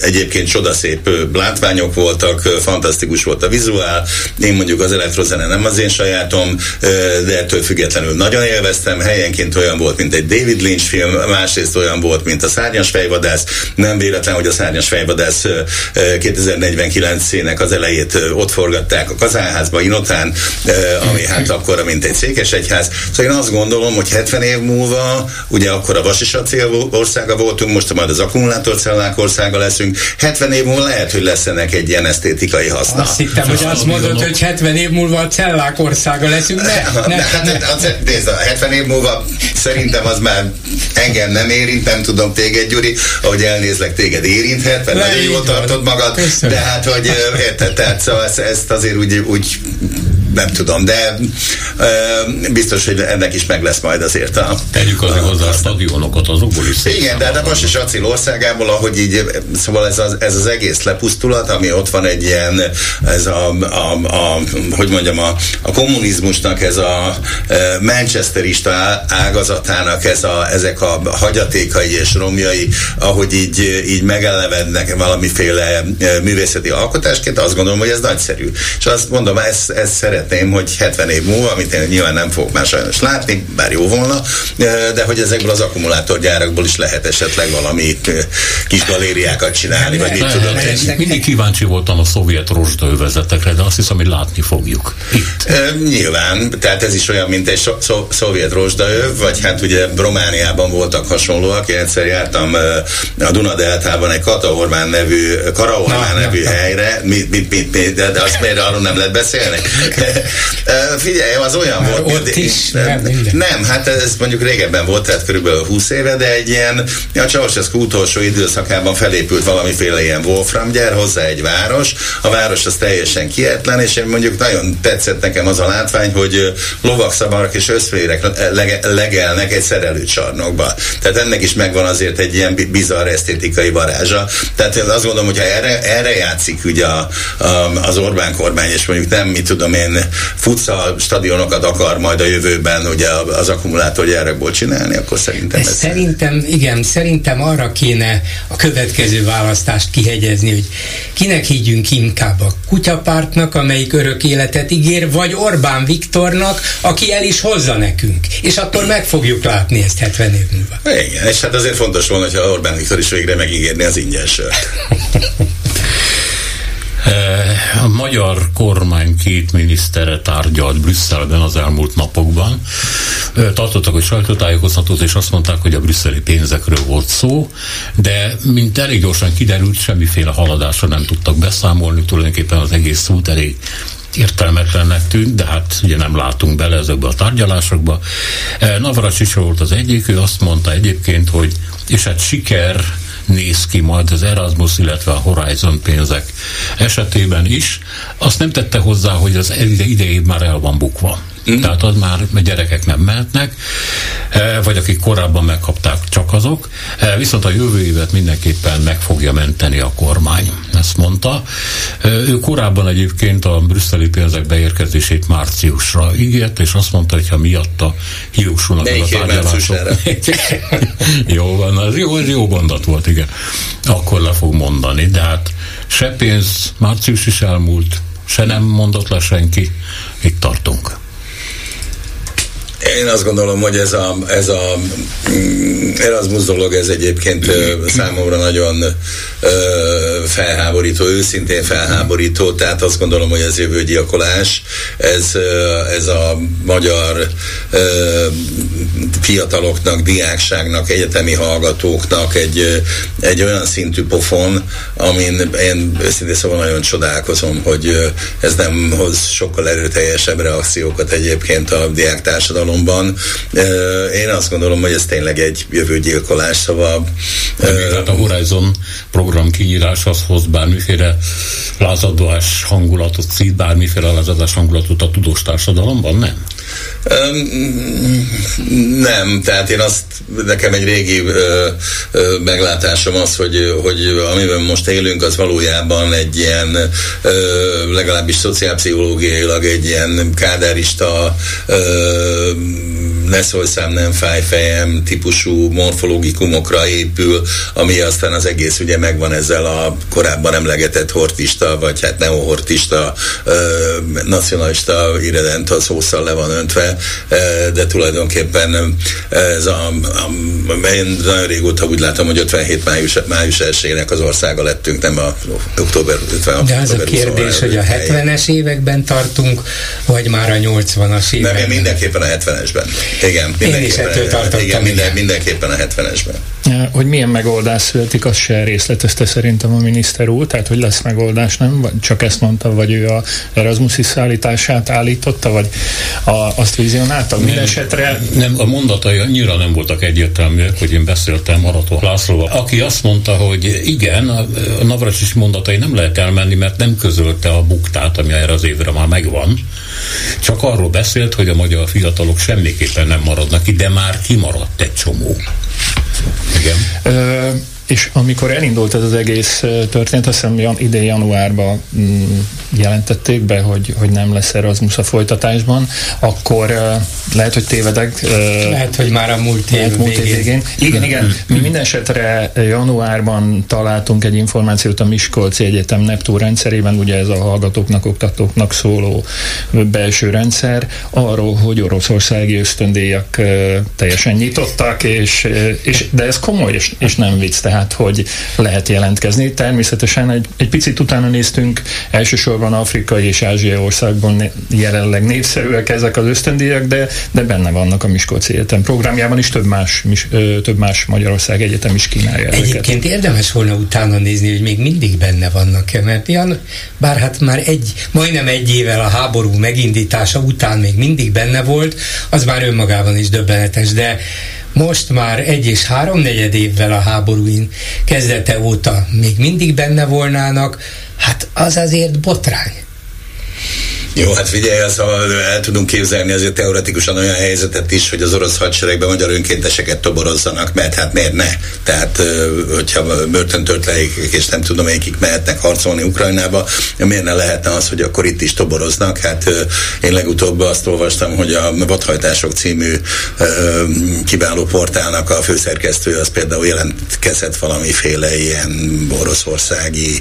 egyébként csodaszép látványok voltak, fantasztikus volt a vizuál, én mondjuk az elektrozene nem az én sajátom, de ettől függetlenül nagyon élveztem, helyenként olyan volt, mint egy David Lynch film, másrészt olyan volt, mint a Szárnyas fejvadász, nem véletlen, hogy a Szárnyas fejvadász 2049-ének az elejét ott forgatták a Kazánházba, Inotán, ami hát akkora, mint egy székesegyház, szóval én azt gondolom, hogy 70 év múlva, ugye akkor a vasisacél országa voltunk, most majd az akkumulátorcellák országa leszünk, 70 év múlva lehet, hogy lesz ennek egy ilyen esztétikai haszna. Azt hittem, hogy azt mondod, hogy 70 év múlva a cellák országa leszünk. Nézd, 70 év múlva szerintem az már engem nem érint, nem tudom téged, Gyuri, ahogy elnézlek, téged érinthet, mert nagyon jól tartod magad, de hát, hogy érted, tehát szóval ezt azért úgy nem tudom, de biztos, hogy ennek is meg lesz majd azért a... Tegyük azért hozzá a stadionokat, azokból is szép. Igen, de hát most is Acil országából, ahogy így, szóval ez az egész lepusztulat, ami ott van egy ilyen, ez a kommunizmusnak, ez a manchesterista ágazatának ezek a hagyatékai és romjai, ahogy így megelevednek valamiféle művészeti alkotásként, azt gondolom, hogy ez nagyszerű. És azt mondom, ezt szeretném, hogy 70 év múlva, amit én nyilván nem fogok már sajnos látni, bár jó volna, de hogy ezekből az akkumulátorgyárakból is lehet esetleg valami kis galériákat csinálni, vagy mit tudom én. Mindig kíváncsi voltam a szovjet rozsdaövezetekre, de azt hiszem, hogy látni fogjuk itt. Nyilván, tehát ez is olyan, mint egy szovjet rozsdaöv, vagy hát ugye Romániában voltak hasonlóak. Én egyszer jártam a Duna-deltában egy Karaormán nevű helyre, de azt miért arról nem lehet beszélni? Figyelj, az olyan már volt. Ott is, nem, hát ez mondjuk régebben volt, tehát körülbelül 20 éve, de egy ilyen, a Ceausescu utolsó időszakában felépült valamiféle ilyen Wolfram gyár, hozzá egy város, a város az teljesen kietlen, és én mondjuk nagyon tetszett nekem az a látvány, hogy lovagszabarok és összférek legelnek egy szerelőcsarnokba. Tehát ennek is megvan azért egy ilyen bizarr esztétikai varázsa. Tehát én azt gondolom, hogyha erre játszik ugye az Orbán kormány, és mondjuk nem, mit tudom én, futszal stadionokat akar majd a jövőben ugye az akkumulátorgyárakból csinálni, akkor szerintem ez... Szerintem arra kéne a következő választást kihegyezni, hogy kinek higgyünk inkább, a kutyapártnak, amelyik örök életet ígér, vagy Orbán Viktornak, aki el is hozza nekünk. És akkor meg fogjuk látni ezt 70 év múlva. Igen, és hát azért fontos volna, hogyha Orbán Viktor is végre megígérni az ingyen sört. A magyar kormány két minisztere tárgyalt Brüsszelben az elmúlt napokban. Tartottak egy sajtótájékoztatót, és azt mondták, hogy a brüsszeli pénzekről volt szó, de mint elég gyorsan kiderült, semmiféle haladásra nem tudtak beszámolni, tulajdonképpen az egész út elég értelmetlennek tűnt, de hát ugye nem látunk bele ezekbe a tárgyalásokba. Navracsics volt az egyik, ő azt mondta egyébként, hogy és hát siker néz ki majd az Erasmus, illetve a Horizon pénzek esetében is. Azt nem tette hozzá, hogy az idejébb már el van bukva. Tehát az már gyerekek nem mehetnek, vagy akik korábban megkapták, csak azok. Viszont a jövő évet mindenképpen meg fogja menteni a kormány, ezt mondta. Ő korábban egyébként a brüsszeli pénzek beérkezését márciusra ígért, és azt mondta, hogy ha miatta hiúsulnak a tárgyalások. Jó van, az jó gondot volt, igen. Akkor le fog mondani, de hát se pénz, március is elmúlt, se nem mondott le senki, itt tartunk. Én azt gondolom, hogy ez a Erasmus dolog, ez egyébként számomra nagyon felháborító, őszintén felháborító, tehát azt gondolom, hogy ez jövőgyilkolás, ez a magyar fiataloknak, diákságnak, egyetemi hallgatóknak egy olyan szintű pofon, amin én őszintén szóval nagyon csodálkozom, hogy ez nem hoz sokkal erőteljesebb reakciókat egyébként a diák társadalom. Én azt gondolom, hogy ez tényleg egy jövőgyilkolás, szóval... Hát a Horizon program kiírás az hoz bármiféle lázadás hangulatot, a tudós társadalomban, nem? Nem, tehát nekem egy régi meglátásom az, hogy amiben most élünk, az valójában egy ilyen legalábbis szociálpszichológiailag egy ilyen kádárista ne szólj szám, nem fáj fejem típusú morfológikumokra épül, ami aztán az egész ugye megvan ezzel a korábban emlegetett hortista, vagy hát neohortista nacionalista irredent a szószal le van öntve, de tulajdonképpen ez én nagyon régóta úgy látom, hogy 57 május 1-ének az országa lettünk, nem a október 56. De az a kérdés, hogy a 70-es években tartunk, vagy már a 80-as években? Nem, én mindenképpen a 70-esben. Igen, mindenképpen a 70-esben. Hogy milyen megoldás születik, az se részletezte szerintem a miniszter úr, tehát hogy lesz megoldás, nem? Vagy csak ezt mondta, vagy ő a Erasmus visszaállítását állította, vagy azt vizionálta? Mindenesetre... Nem, a mondatai annyira nem voltak egyértelműek, hogy én beszéltem Arató Lászlóval, aki azt mondta, hogy igen, a Navracsics mondatai nem lehet elmenni, mert nem közölte a buktát, ami erre az évre már megvan. Csak arról beszélt, hogy a magyar fiatalok semmiképpen nem maradnak itt, de már kimaradt egy csomó. Igen. És amikor elindult ez az egész történet, azt hiszem idén januárban jelentették be, hogy nem lesz Erasmus a folytatásban, akkor lehet, hogy tévedek. Lehet, hogy már a múlt év végén. Igen. Mi mindenesetre januárban találtunk egy információt a Miskolci Egyetem Neptun rendszerében, ugye ez a hallgatóknak, oktatóknak szóló belső rendszer, arról, hogy oroszországi ösztöndíjak teljesen nyitottak, és de ez komoly, és nem vicc, tehát hogy lehet jelentkezni. Természetesen egy picit utána néztünk, elsősorban afrikai és ázsiai országban jelenleg népszerűek ezek az ösztöndíjak, de benne vannak a Miskolci Egyetem programjában is, több más Magyarország egyetem is kínálja ezeket. Egyébként érdemes volna utána nézni, hogy még mindig benne vannak-e, mert bár hát már majdnem egy évvel a háború megindítása után még mindig benne volt, az már önmagában is döbbenetes, de most már 1 és 3/4 évvel a háborúin kezdete óta még mindig benne volnának, hát az azért botrány. Jó, hát figyelj, el tudunk képzelni azért teoretikusan olyan helyzetet is, hogy az orosz hadseregben magyar önkénteseket toborozzanak, mert hát miért ne? Tehát, hogyha börtöntörtleik, és nem tudom, akik mehetnek harcolni Ukrajnába, miért ne lehetne az, hogy akkor itt is toboroznak? Hát én legutóbb azt olvastam, hogy a Vadhajtások című kiváló portálnak a főszerkesztője az például jelentkezett valamiféle ilyen oroszországi,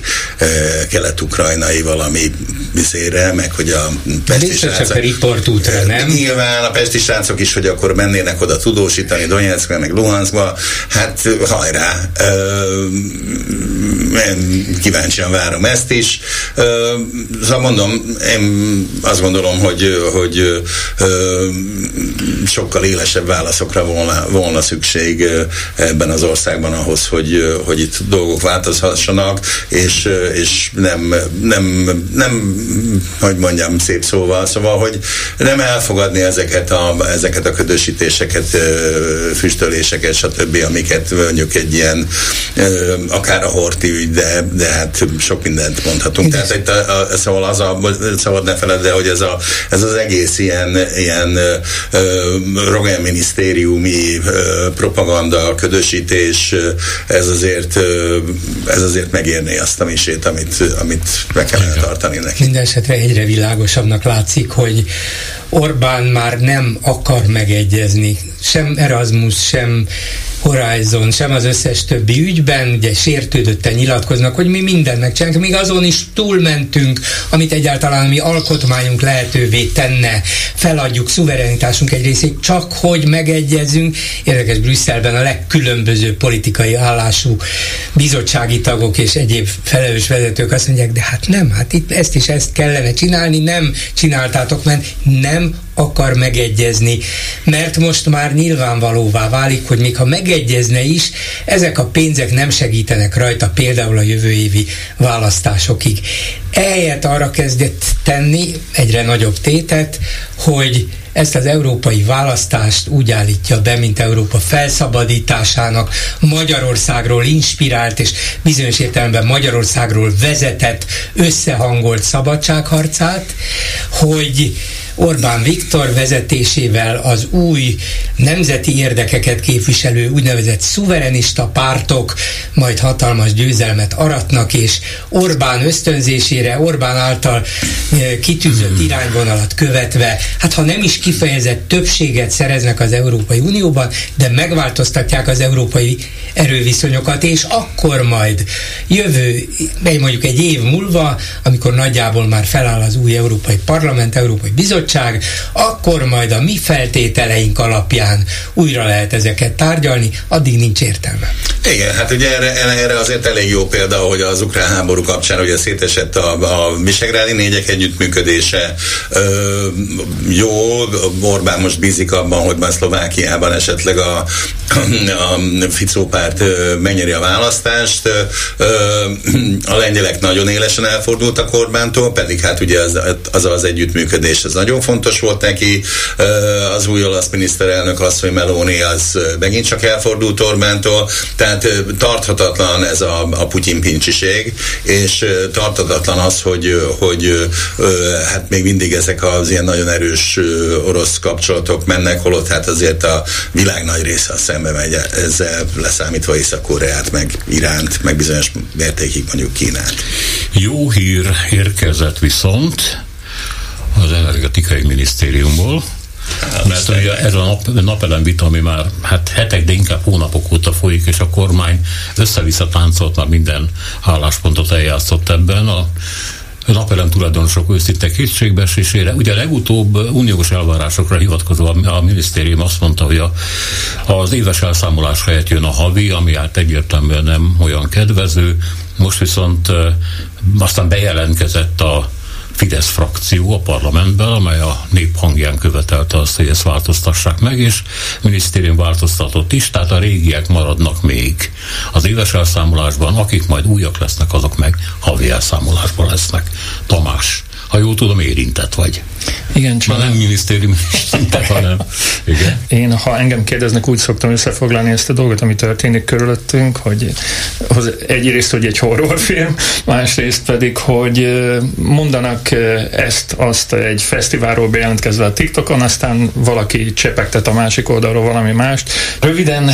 kelet-ukrajnai valami bizére, meg hogy a pesti srácok, riportútra, nem? Nyilván a pesti srácok is, hogy akkor mennének oda tudósítani Donyeckbe, meg Luhanszba, hát hajrá! Kíváncsian várom ezt is. Szóval mondom, én azt gondolom, hogy sokkal élesebb válaszokra volna szükség ebben az országban ahhoz, hogy itt dolgok változhassanak, és nem hogy mondjam szép szóval, hogy nem elfogadni ezeket a ködösítéseket, füstöléseket, stb., amiket mondjuk egy ilyen, akár a Horthy ügy, de hát sok mindent mondhatunk. Tehát itt szóval szabad ne feledd el, hogy ez az egész ilyen rogelminisztériumi propaganda, ködösítés, ez azért megérné azt a misét, amit meg kellene tartani neki. Minden esetre egyre világosabbnak látszik, hogy Orbán már nem akar megegyezni. Sem Erasmus, sem Horizon, sem az összes többi ügyben, ugye sértődötten nyilatkoznak, hogy mi mindent megcsinálunk, még azon is túlmentünk, amit egyáltalán mi alkotmányunk lehetővé tenne, feladjuk szuverenitásunk egy részét, csak hogy megegyezzünk. Érdekes, Brüsszelben a legkülönbözőbb politikai állású bizottsági tagok és egyéb felelős vezetők azt mondják, de hát nem, hát itt ezt és ezt kellene csinálni, nem csináltátok, mert nem akar megegyezni, mert most már nyilvánvalóvá válik, hogy még ha megegyezne is, ezek a pénzek nem segítenek rajta például a jövő évi választásokig. Ehelyett arra kezdett tenni egyre nagyobb tétet, hogy ezt az európai választást úgy állítja be, mint Európa felszabadításának, Magyarországról inspirált és bizonyos értelemben Magyarországról vezetett, összehangolt szabadságharcát, hogy Orbán Viktor vezetésével az új nemzeti érdekeket képviselő úgynevezett szuverenista pártok majd hatalmas győzelmet aratnak, és Orbán ösztönzésére, Orbán által kitűzött irányvonalat követve, hát ha nem is kifejezett többséget szereznek az Európai Unióban, de megváltoztatják az európai erőviszonyokat, és akkor majd jövő, mondjuk egy év múlva, amikor nagyjából már feláll az új Európai Parlament, Európai Bizottság, bizottság, akkor majd a mi feltételeink alapján újra lehet ezeket tárgyalni, addig nincs értelme. Igen, hát ugye erre azért elég jó példa, hogy az ukrán háború kapcsán ugye szétesett a visegrádi négyek együttműködése. Jó, Orbán most bízik abban, hogy már Szlovákiában esetleg a Ficó párt megnyeri a választást. A lengyelek nagyon élesen elfordultak Orbántól, pedig hát ugye az együttműködés az nagyon fontos volt neki. Az új olasz miniszterelnök asszony Meloni az megint csak elfordult Orbántól, tehát tarthatatlan ez a Putyin pincsiség, és tarthatatlan az, hogy hát még mindig ezek az ilyen nagyon erős orosz kapcsolatok mennek, holott hát azért a világ nagy része a szembe megy ezzel, leszámítva Észak-Koreát, meg Iránt, meg bizonyos mértékig mondjuk Kínát. Jó hír érkezett viszont az energetikai minisztériumból, mert ugye ez a napelem vita, ami már hát hetek, de inkább hónapok óta folyik, és a kormány össze-vissza táncolt, már minden álláspontot eljátszott ebben. A napelem tulajdonosok őszinte kétségbeesésére. Ugye legutóbb uniós elvárásokra hivatkozva a minisztérium azt mondta, hogy az éves elszámolás helyett jön a havi, ami hát egyértelműen nem olyan kedvező. Most viszont aztán bejelentkezett a Fidesz frakció a parlamentben, amely a nép hangján követelte azt, hogy ezt változtassák meg, és minisztérium változtatott is, tehát a régiek maradnak még az éves elszámolásban, akik majd újak lesznek, azok meg havi elszámolásban lesznek. Tamás, ha jól tudom, érintett vagy. Igen, csak nem minisztérium érintett, hanem. Igen. Én, ha engem kérdeznek, úgy szoktam összefoglalni ezt a dolgot, ami történik körülöttünk, hogy egyrészt, hogy egy horrorfilm, másrészt pedig, hogy mondanak ezt-azt egy fesztiválról bejelentkezve a TikTokon, aztán valaki csepegtet a másik oldalról valami mást. Röviden,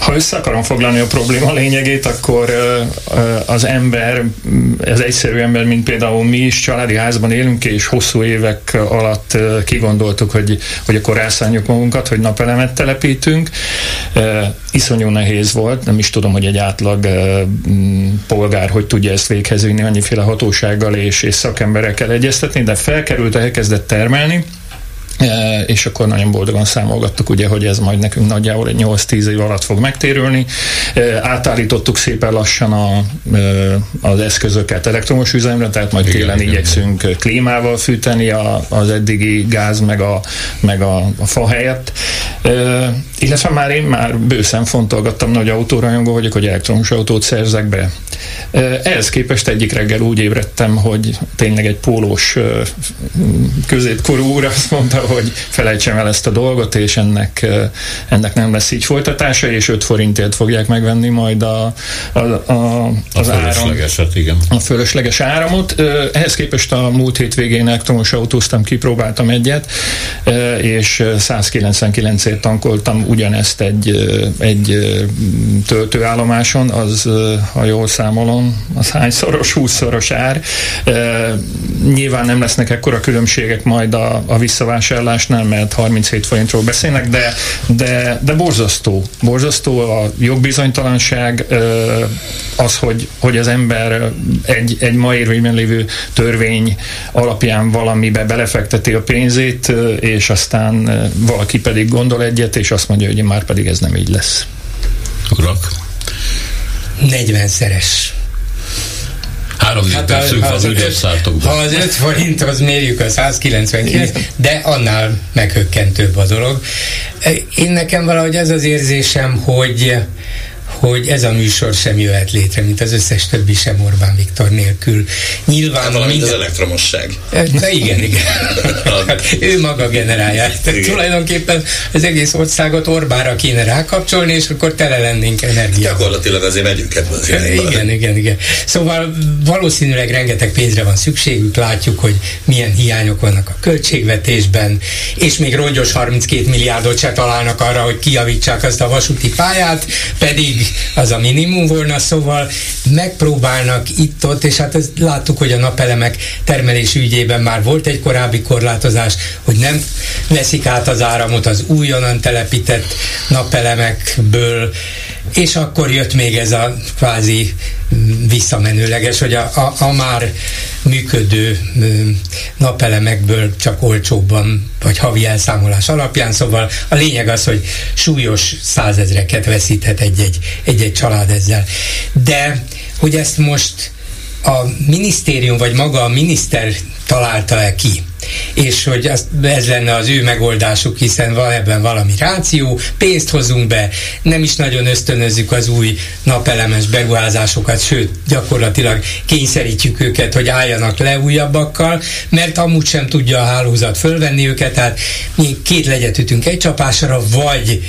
ha össze akarom foglalni a probléma lényegét, akkor az ember, az egyszerű ember, mint például mi is családi házban élünk, és hosszú évek alatt kigondoltuk, hogy akkor rászánjuk magunkat, hogy napelemet telepítünk. Iszonyú nehéz volt, nem is tudom, hogy egy átlag polgár hogy tudja ezt véghez vinni, annyiféle hatósággal és szakemberekkel egyeztetni, de felkerült, elkezdett termelni, és akkor nagyon boldogan számolgattuk, ugye, hogy ez majd nekünk nagyjából 8-10 év alatt fog megtérülni. Átállítottuk szépen lassan az eszközöket elektromos üzemre, tehát majd télen igyekszünk klímával fűteni az eddigi gáz meg a fa helyett. Illetve én már bőszen fontolgattam, nagy autórajongó vagyok, hogy elektromos autót szerzek be. Ehhez képest egyik reggel úgy ébredtem, hogy tényleg egy pólós középkorú úr azt mondta, hogy felejtsem el ezt a dolgot, és ennek nem lesz így folytatása, és 5 forintért fogják megvenni majd az fölöslegeset, igen. A fölösleges áramot. Ehhez képest a múlt hétvégén elektromos autóztam, kipróbáltam egyet, és 199-ért tankoltam ugyanezt egy töltőállomáson, az, ha jól számolom, az hányszoros, 20-szoros ár. Nyilván nem lesznek ekkora különbségek majd a visszavásárlásnál, mert 37 forintról beszélnek, de borzasztó. Borzasztó a jogbizonytalanság, az, hogy az ember egy ma érvényben lévő törvény alapján valamibe belefekteti a pénzét, és aztán valaki pedig gondol egyet, és azt mondja, hogy már pedig ez nem így lesz. Urak? 40-szeres. 3 percünk az ügyes szártokban. Ha az 5 forint, az mérjük a 199, de annál meghökkentőbb a dolog. Én nekem valahogy az az érzésem, hogy ez a műsor sem jöhet létre, mint az összes többi sem Orbán Viktor nélkül. Nyilván hát minden... az elektromosság. De igen. Ő maga generálja. Tehát tulajdonképpen az egész országot Orbánra kéne rákapcsolni, és akkor tele lennénk energiával. Gyakorlatilag azért megyünk ebben az irányban. Igen. Szóval valószínűleg rengeteg pénzre van szükségük, látjuk, hogy milyen hiányok vannak a költségvetésben, és még rongyos 32 milliárdot se találnak arra, hogy kijavítsák azt a vasúti pályát, pedig az a minimum volna, szóval megpróbálnak itt-ott, és hát láttuk, hogy a napelemek termelés ügyében már volt egy korábbi korlátozás, hogy nem veszik át az áramot az újonnan telepített napelemekből, és akkor jött még ez a kvázi visszamenőleges, hogy a már működő napelemekből csak olcsóbban, vagy havi elszámolás alapján, szóval a lényeg az, hogy súlyos százezreket veszíthet egy-egy család ezzel. De hogy ezt most a minisztérium, vagy maga a miniszter találta-e ki, és hogy ez lenne az ő megoldásuk, hiszen van ebben valami ráció, pénzt hozunk be, nem is nagyon ösztönözzük az új napelemes beruházásokat, sőt, gyakorlatilag kényszerítjük őket, hogy álljanak le újabbakkal, mert amúgy sem tudja a hálózat fölvenni őket, tehát mi két legyet ütünk egy csapásra, vagy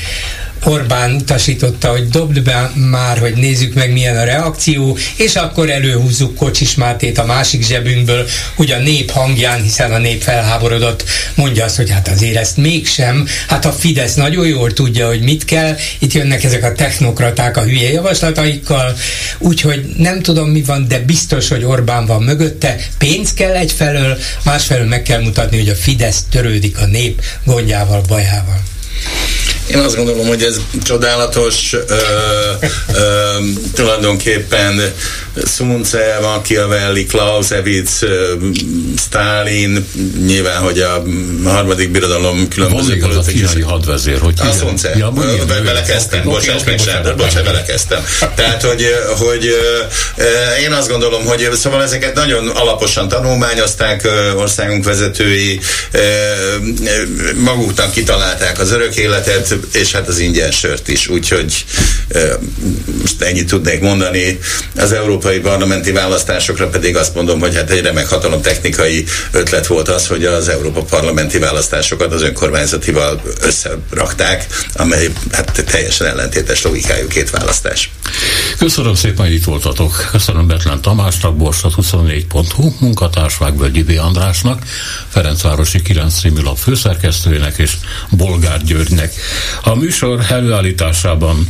Orbán utasította, hogy dobd be már, hogy nézzük meg, milyen a reakció, és akkor előhúzzuk Kocsis Mátét a másik zsebünkből, hogy a nép hangján, hiszen a nép felháborodott, mondja azt, hogy hát azért ezt mégsem, hát a Fidesz nagyon jól tudja, hogy mit kell, itt jönnek ezek a technokraták a hülye javaslataikkal, úgyhogy nem tudom, mi van, de biztos, hogy Orbán van mögötte, pénz kell egyfelől, másfelől meg kell mutatni, hogy a Fidesz törődik a nép gondjával, bajával. Én azt gondolom, hogy ez csodálatos, tulajdonképpen Szunce, Machiavelli, Clausewitz, Sztálin, nyilván, hogy a harmadik birodalom különböző politikai... A kínai hadvezér, hogy... A Szunce. Ja, belekezdtem, belekezdtem. Tehát, hogy én azt gondolom, hogy szóval ezeket nagyon alaposan tanulmányozták országunk vezetői, maguknak kitalálták az örök életet, és hát az ingyen sört is, úgyhogy most ennyit tudnék mondani. Az európai parlamenti választásokra pedig azt mondom, hogy hát egy remek hatalomtechnikai ötlet volt az, hogy az európai parlamenti választásokat az önkormányzatival összerakták, amely hát teljesen ellentétes logikájú két választás. Köszönöm szépen, hogy itt voltatok. Köszönöm Betlen Tamásnak, Borsot 24.hu munkatársnak, Völgyi Andrásnak, Ferencvárosi 9 című lap főszerkesztőjének és Bolgár Györgynek. A műsor előállításában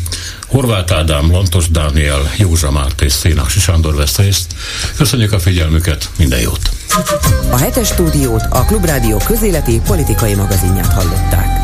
Horváth Ádám, Lantos Dániel, Józsa Márta és Szénási Sándor vesz részt. Köszönjük a figyelmüket, minden jót! A Hetes Stúdiót, a Klubrádió közéleti politikai magazinját hallották.